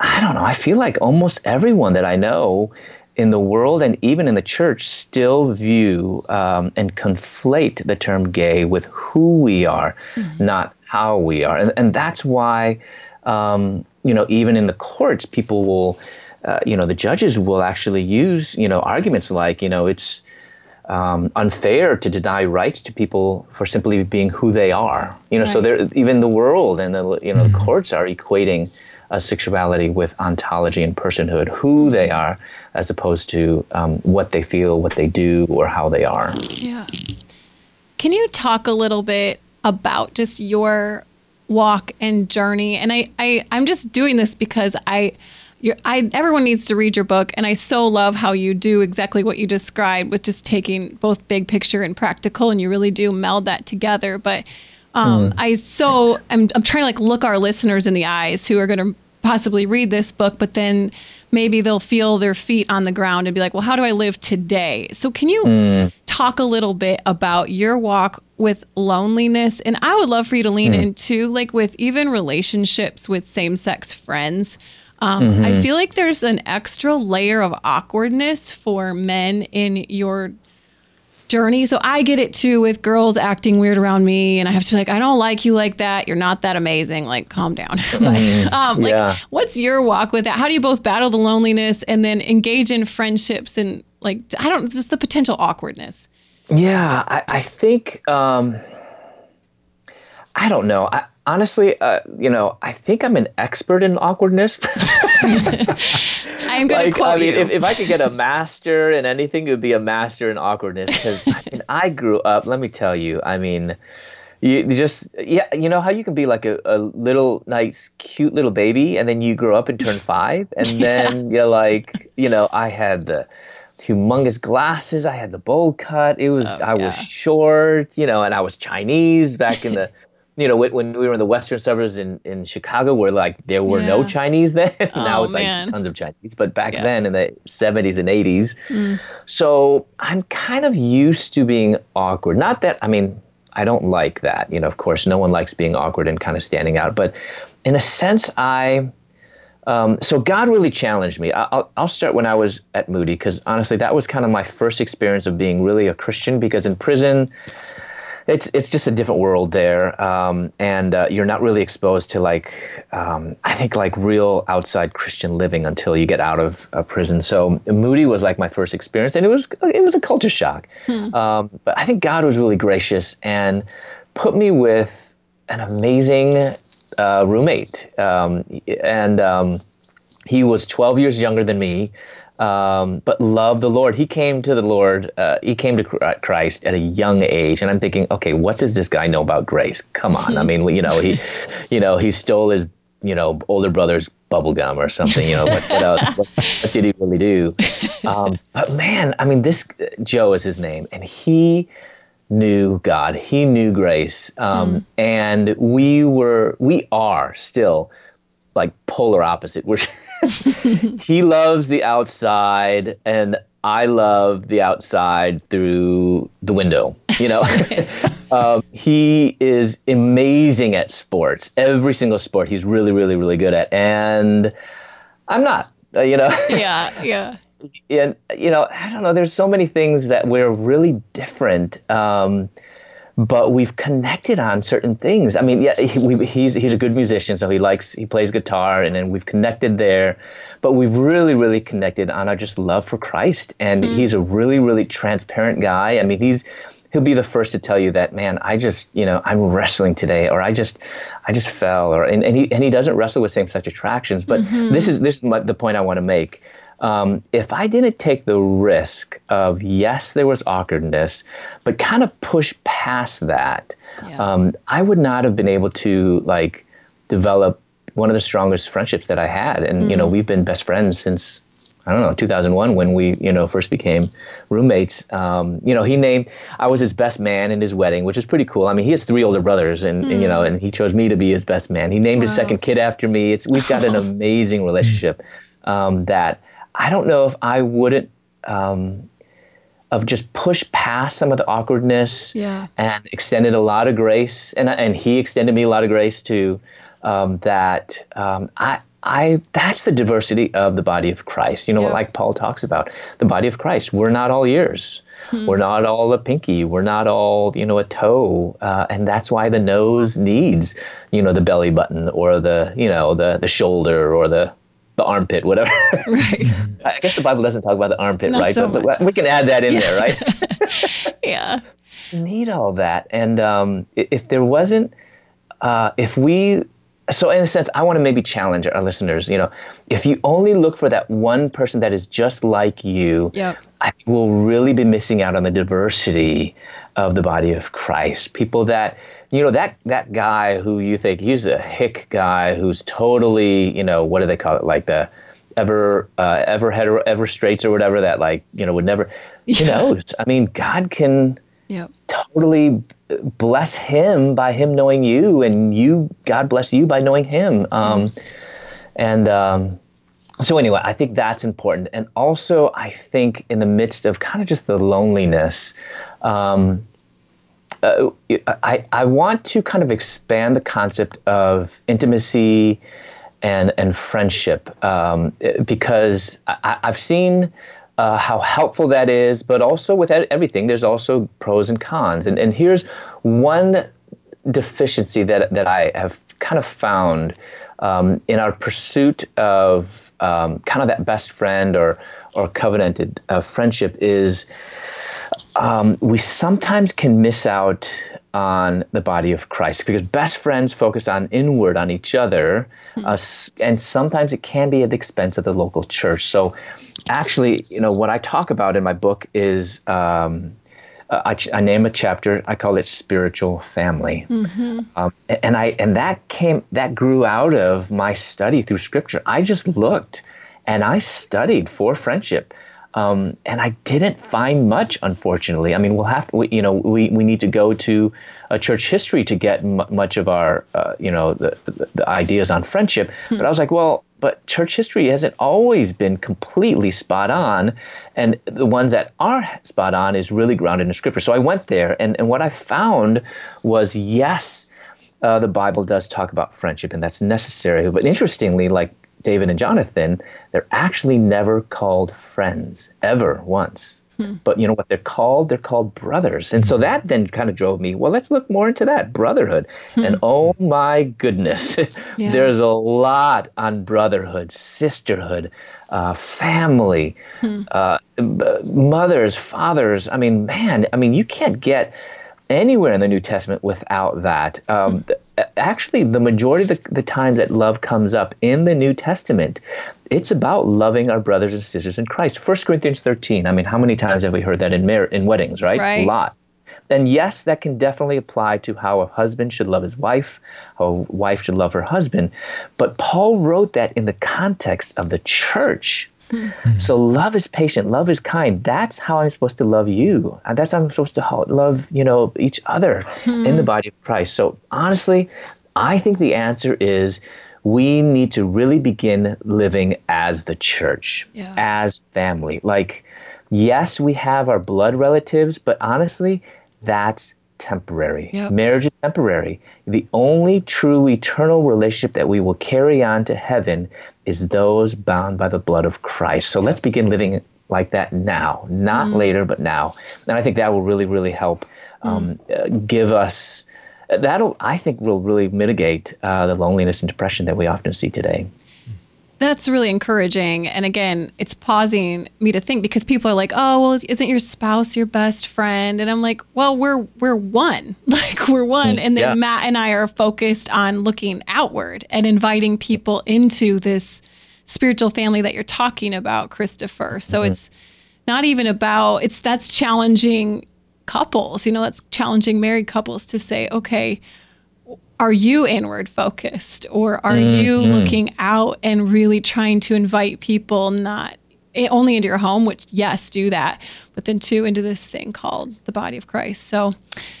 I don't know, I feel like almost everyone that I know in the world and even in the church still view um, and conflate the term gay with who we are, mm-hmm. not how we are. And, and that's why, um, you know, even in the courts, people will, uh, you know, the judges will actually use, you know, arguments like, you know, it's, Um, unfair to deny rights to people for simply being who they are. You know, right. So there, even the world and the you know mm-hmm. the courts are equating uh, sexuality with ontology and personhood, who they are, as opposed to um, what they feel, what they do, or how they are. Yeah. Can you talk a little bit about just your walk and journey? And I, I I'm just doing this because I. You're, I, everyone needs to read your book, and I so love how you do exactly what you described with just taking both big picture and practical, and you really do meld that together. But um, mm. I so I'm, I'm trying to like look our listeners in the eyes who are going to possibly read this book, but then maybe they'll feel their feet on the ground and be like, well, how do I live today? So can you mm. talk a little bit about your walk with loneliness? And I would love for you to lean mm. into like with even relationships with same-sex friends. Um, mm-hmm. I feel like there's an extra layer of awkwardness for men in your journey. So I get it too with girls acting weird around me, and I have to be like, I don't like you like that. You're not that amazing. Like, calm down. Mm-hmm. but, um, like, yeah. What's your walk with that? How do you both battle the loneliness and then engage in friendships and like, I don't, just the potential awkwardness? Yeah, I, I think, um, I don't know. I, Honestly, uh, you know, I think I'm an expert in awkwardness. I'm going like, to quote I mean, you. If, if I could get a master in anything, it would be a master in awkwardness. Because I, mean, I grew up, let me tell you, I mean, you, you just, yeah, you know how you can be like a, a little, nice, cute little baby, and then you grow up and turn five, and yeah. then you're like, you know, I had the humongous glasses, I had the bowl cut, it was, oh, I yeah. was short, you know, and I was Chinese back in the... You know, when we were in the western suburbs in, in Chicago, where like there were yeah. no Chinese then. Oh, now it's man. like tons of Chinese, but back yeah. then in the seventies and eighties. Mm. So I'm kind of used to being awkward. Not that, I mean, I don't like that. You know, of course, no one likes being awkward and kind of standing out. But in a sense, I, um, so God really challenged me. I'll, I'll start when I was at Moody, because honestly, that was kind of my first experience of being really a Christian, because in prison, It's it's just a different world there, um, and uh, you're not really exposed to like um, I think like real outside Christian living until you get out of uh, prison. So Moody was like my first experience, and it was it was a culture shock. Hmm. Um, but I think God was really gracious and put me with an amazing uh, roommate, um, and um, he was twelve years younger than me. Um, but love the Lord. He came to the Lord. Uh, he came to Christ at a young age, and I'm thinking, okay, what does this guy know about grace? Come on, I mean, you know, he, you know, he stole his, you know, older brother's bubble gum or something. You know, what, what else? What, what did he really do? Um, but man, I mean, this Joe is his name, and he knew God. He knew grace, um, mm. and we were, we are still like polar opposite. We're he loves the outside, and I love the outside through the window. You know, um, he is amazing at sports. Every single sport he's really, really, really good at, and I'm not. Uh, you know. yeah, yeah. And you know, I don't know. There's so many things that we're really different. Um, But we've connected on certain things. I mean, yeah, he, we, he's he's a good musician, so he likes he plays guitar, and then we've connected there. But we've really, really connected on our just love for Christ, and mm-hmm. he's a really, really transparent guy. I mean, he's he'll be the first to tell you that, man, I just you know I'm wrestling today, or I just I just fell, or and, and he and he doesn't wrestle with same-sex attractions. But mm-hmm. this is this is my, the point I want to make. Um, if I didn't take the risk of, yes, there was awkwardness, but kind of push past that, yeah. um, I would not have been able to like develop one of the strongest friendships that I had. And, mm-hmm. you know, we've been best friends since, I don't know, two thousand one when we, you know, first became roommates. Um, you know, he named, I was his best man in his wedding, which is pretty cool. I mean, he has three older brothers and, mm. and you know, and he chose me to be his best man. He named wow. his second kid after me. It's, we've got an amazing relationship um, that, I don't know if I wouldn't um, have just pushed past some of the awkwardness yeah. and extended a lot of grace, and and he extended me a lot of grace too. Um, that um, I I that's the diversity of the body of Christ. You know, yeah. like Paul talks about the body of Christ. We're not all ears. Hmm. We're not all a pinky. We're not all you know a toe. Uh, and that's why the nose needs you know the belly button or the you know the the shoulder or the the armpit, whatever. Right. I guess the Bible doesn't talk about the armpit, Not right? So but, but we can add that in yeah. there, right? yeah. Need all that. And um, if there wasn't, uh, if we, so in a sense, I want to maybe challenge our listeners, you know, if you only look for that one person that is just like you, yep. I think we'll really be missing out on the diversity of the body of Christ. People that, you know, that that guy who you think he's a hick guy who's totally, you know, what do they call it? Like the ever, uh, ever hetero, ever straights or whatever that like, you know, would never, yeah. who knows? I mean, God can yep. totally bless him by him knowing you, and you, God bless you by knowing him. Um, mm. And um, so anyway, I think that's important. And also I think in the midst of kind of just the loneliness, um, Uh, I, I want to kind of expand the concept of intimacy and and friendship um, because I, I've seen uh, how helpful that is, but also with everything, there's also pros and cons. And and here's one deficiency that, that I have kind of found um, in our pursuit of um, kind of that best friend or, or covenanted uh, friendship is Um, we sometimes can miss out on the body of Christ because best friends focus on inward, on each other, uh, and sometimes it can be at the expense of the local church. So actually, you know, what I talk about in my book is um, I, I name a chapter, I call it Spiritual Family. Mm-hmm. Um, and I and that came that grew out of my study through Scripture. I just looked and I studied for friendship. Um, and I didn't find much, unfortunately. I mean, we'll have to, we, you know, we, we need to go to a church history to get m- much of our, uh, you know, the, the, the ideas on friendship. Hmm. But I was like, well, but church history hasn't always been completely spot on. And the ones that are spot on is really grounded in Scripture. So I went there, and, and what I found was, yes, uh, the Bible does talk about friendship, and that's necessary. But interestingly, like, David and Jonathan, they're actually never called friends, ever once. Hmm. But you know what they're called? They're called brothers. And so that then kind of drove me, well, let's look more into that, brotherhood. Hmm. And oh my goodness, yeah. there's a lot on brotherhood, sisterhood, uh, family, hmm. uh, mothers, fathers. I mean, man, I mean, you can't get anywhere in the New Testament without that. Um, actually, the majority of the, the times that love comes up in the New Testament, it's about loving our brothers and sisters in Christ. First Corinthians thirteen, I mean, how many times have we heard that in mar- in weddings, right? right? Lots. And yes, that can definitely apply to how a husband should love his wife, how a wife should love her husband. But Paul wrote that in the context of the church. Mm-hmm. So love is patient, love is kind. That's how I'm supposed to love you. That's how I'm supposed to love, you know, each other mm-hmm. in the body of Christ. So honestly, I think the answer is we need to really begin living as the church, yeah. as family. Like, yes, we have our blood relatives, but honestly, that's temporary. Yep. Marriage is temporary. The only true eternal relationship that we will carry on to heaven is those bound by the blood of Christ. So let's begin living like that now, not mm. later, but now. And I think that will really, really help um, mm. uh, give us, that'll, I think will really mitigate uh, the loneliness and depression that we often see today. That's really encouraging. And again, it's pausing me to think because people are like, oh, well, isn't your spouse your best friend? And I'm like, well, we're we're one. Like we're one. And then yeah. Matt and I are focused on looking outward and inviting people into this spiritual family that you're talking about, Christopher. So mm-hmm. it's not even about, it's that's challenging couples, you know, that's challenging married couples to say, okay, are you inward focused, or are mm, you mm. looking out and really trying to invite people not only into your home, which yes, do that, but then too into this thing called the body of Christ. So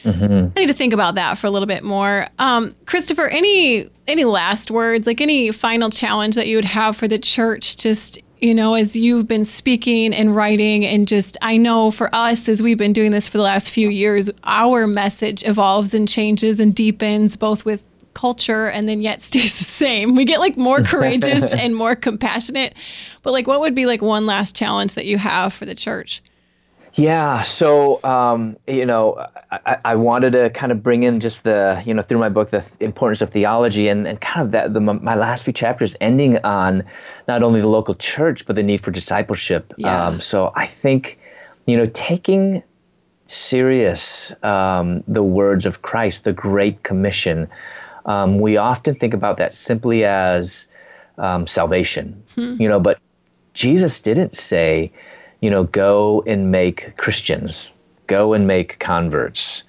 mm-hmm. I need to think about that for a little bit more. Um, Christopher, any, any last words, like any final challenge that you would have for the church, just, you know, as you've been speaking and writing and just, I know for us, as we've been doing this for the last few years, our message evolves and changes and deepens both with culture and then yet stays the same. We get like more courageous and more compassionate, but like, what would be like one last challenge that you have for the church? Yeah. So, um, you know, I, I wanted to kind of bring in just the, you know, through my book, the importance of theology and, and kind of that, the, my last few chapters ending on not only the local church, but the need for discipleship. Yeah. Um, so I think, you know, taking serious um, the words of Christ, the Great Commission, um, we often think about that simply as um, salvation, hmm. you know, but Jesus didn't say, you know, go and make Christians, go and make converts.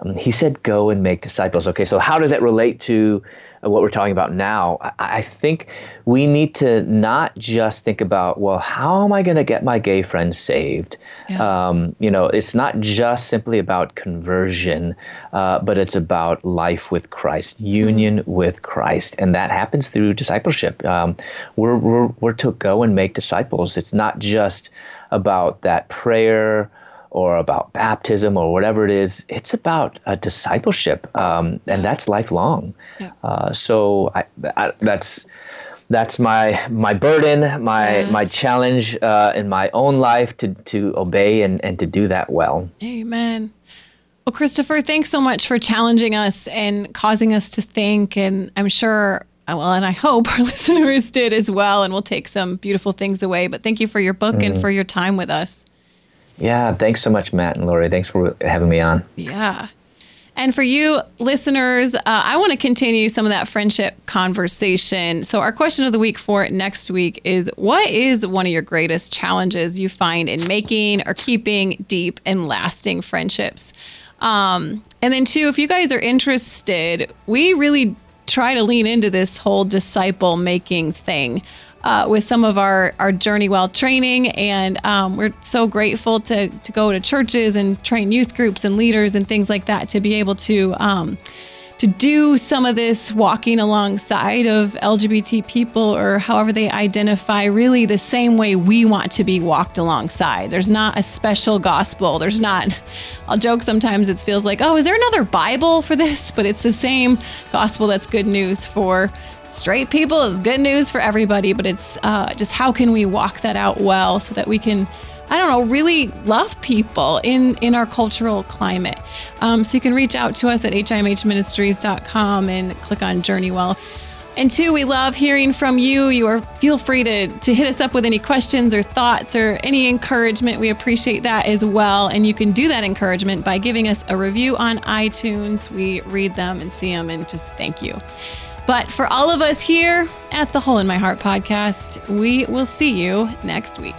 Um, he said, go and make disciples. Okay, so how does that relate to what we're talking about now, I think we need to not just think about, well, how am I going to get my gay friends saved? Yeah. Um, you know, it's not just simply about conversion, uh, but it's about life with Christ, union with Christ. And that happens through discipleship. Um, we're, we're, we're to go and make disciples. It's not just about that prayer or about baptism or whatever it is. It's about a discipleship, um, and that's lifelong. Yeah. Uh, so I, I, that's that's my my burden, my yes. my challenge uh, in my own life to to obey and, and to do that well. Amen. Well, Christopher, thanks so much for challenging us and causing us to think. And I'm sure, well, and I hope our listeners did as well, and we'll take some beautiful things away. But thank you for your book mm. and for your time with us. Yeah, thanks so much, Matt and Lori. Thanks for having me on. Yeah. And for you listeners, uh, I want to continue some of that friendship conversation. So our question of the week for next week is, what is one of your greatest challenges you find in making or keeping deep and lasting friendships? Um, and then two, if you guys are interested, we really try to lean into this whole disciple making thing. Uh, with some of our, our Journey Well training. And um, we're so grateful to to go to churches and train youth groups and leaders and things like that to be able to um, to do some of this walking alongside of L G B T people, or however they identify, really the same way we want to be walked alongside. There's not a special gospel. There's not, I'll joke sometimes, it feels like, oh, is there another Bible for this? But it's the same gospel that's good news for straight people, is good news for everybody, but it's uh, just how can we walk that out well so that we can, I don't know, really love people in, in our cultural climate. Um, so you can reach out to us at h i m h ministries dot com and click on Journey Well. And two, we love hearing from you. You are feel free to, to hit us up with any questions or thoughts or any encouragement. We appreciate that as well. And you can do that encouragement by giving us a review on iTunes. We read them and see them and just thank you. But for all of us here at the Hole in My Heart podcast, we will see you next week.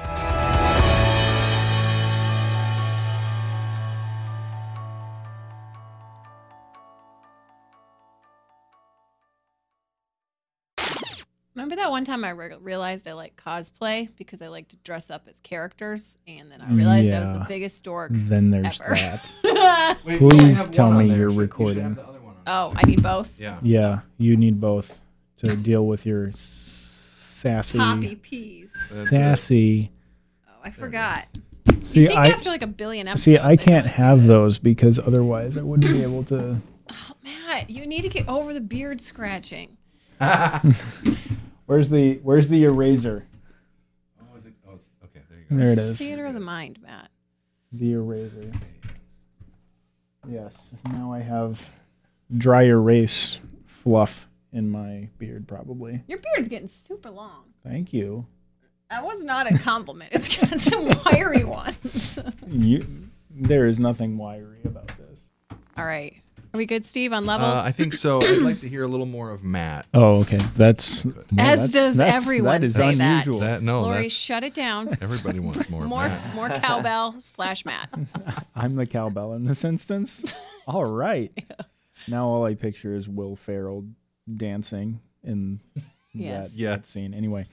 Remember that one time I re- realized I like cosplay because I like to dress up as characters, and then I realized yeah. I was the biggest dork Then there's ever. that. Wait, Please tell me you're recording. Oh, I need both? Yeah. Yeah, you need both to deal with your s- sassy... Poppy peas. Sassy... Oh, I forgot. See, you think I, after like a billion episodes... See, I can't have those because otherwise I wouldn't be able to... Oh, Matt, you need to get over the beard scratching. where's the Where's the eraser? Oh, is it? Oh, it's, okay, there you go. There it is. Theater of the mind, Matt. The eraser. Yes, now I have... dry erase fluff in my beard, probably. Your beard's getting super long. Thank you. That was not a compliment. It's got some wiry ones. you, there is nothing wiry about this. All right. Are we good, Steve, on levels? Uh, I think so. I'd like to hear a little more of Matt. Oh, okay. That's... Well, As that's, does that's, everyone that is say unusual. that. that no, Lori, shut it down. Everybody wants more More, Matt. more cowbell slash Matt. I'm the cowbell in this instance? All right. Yeah. Now all I picture is Will Ferrell dancing in yes. that, yes. that scene. Anyway,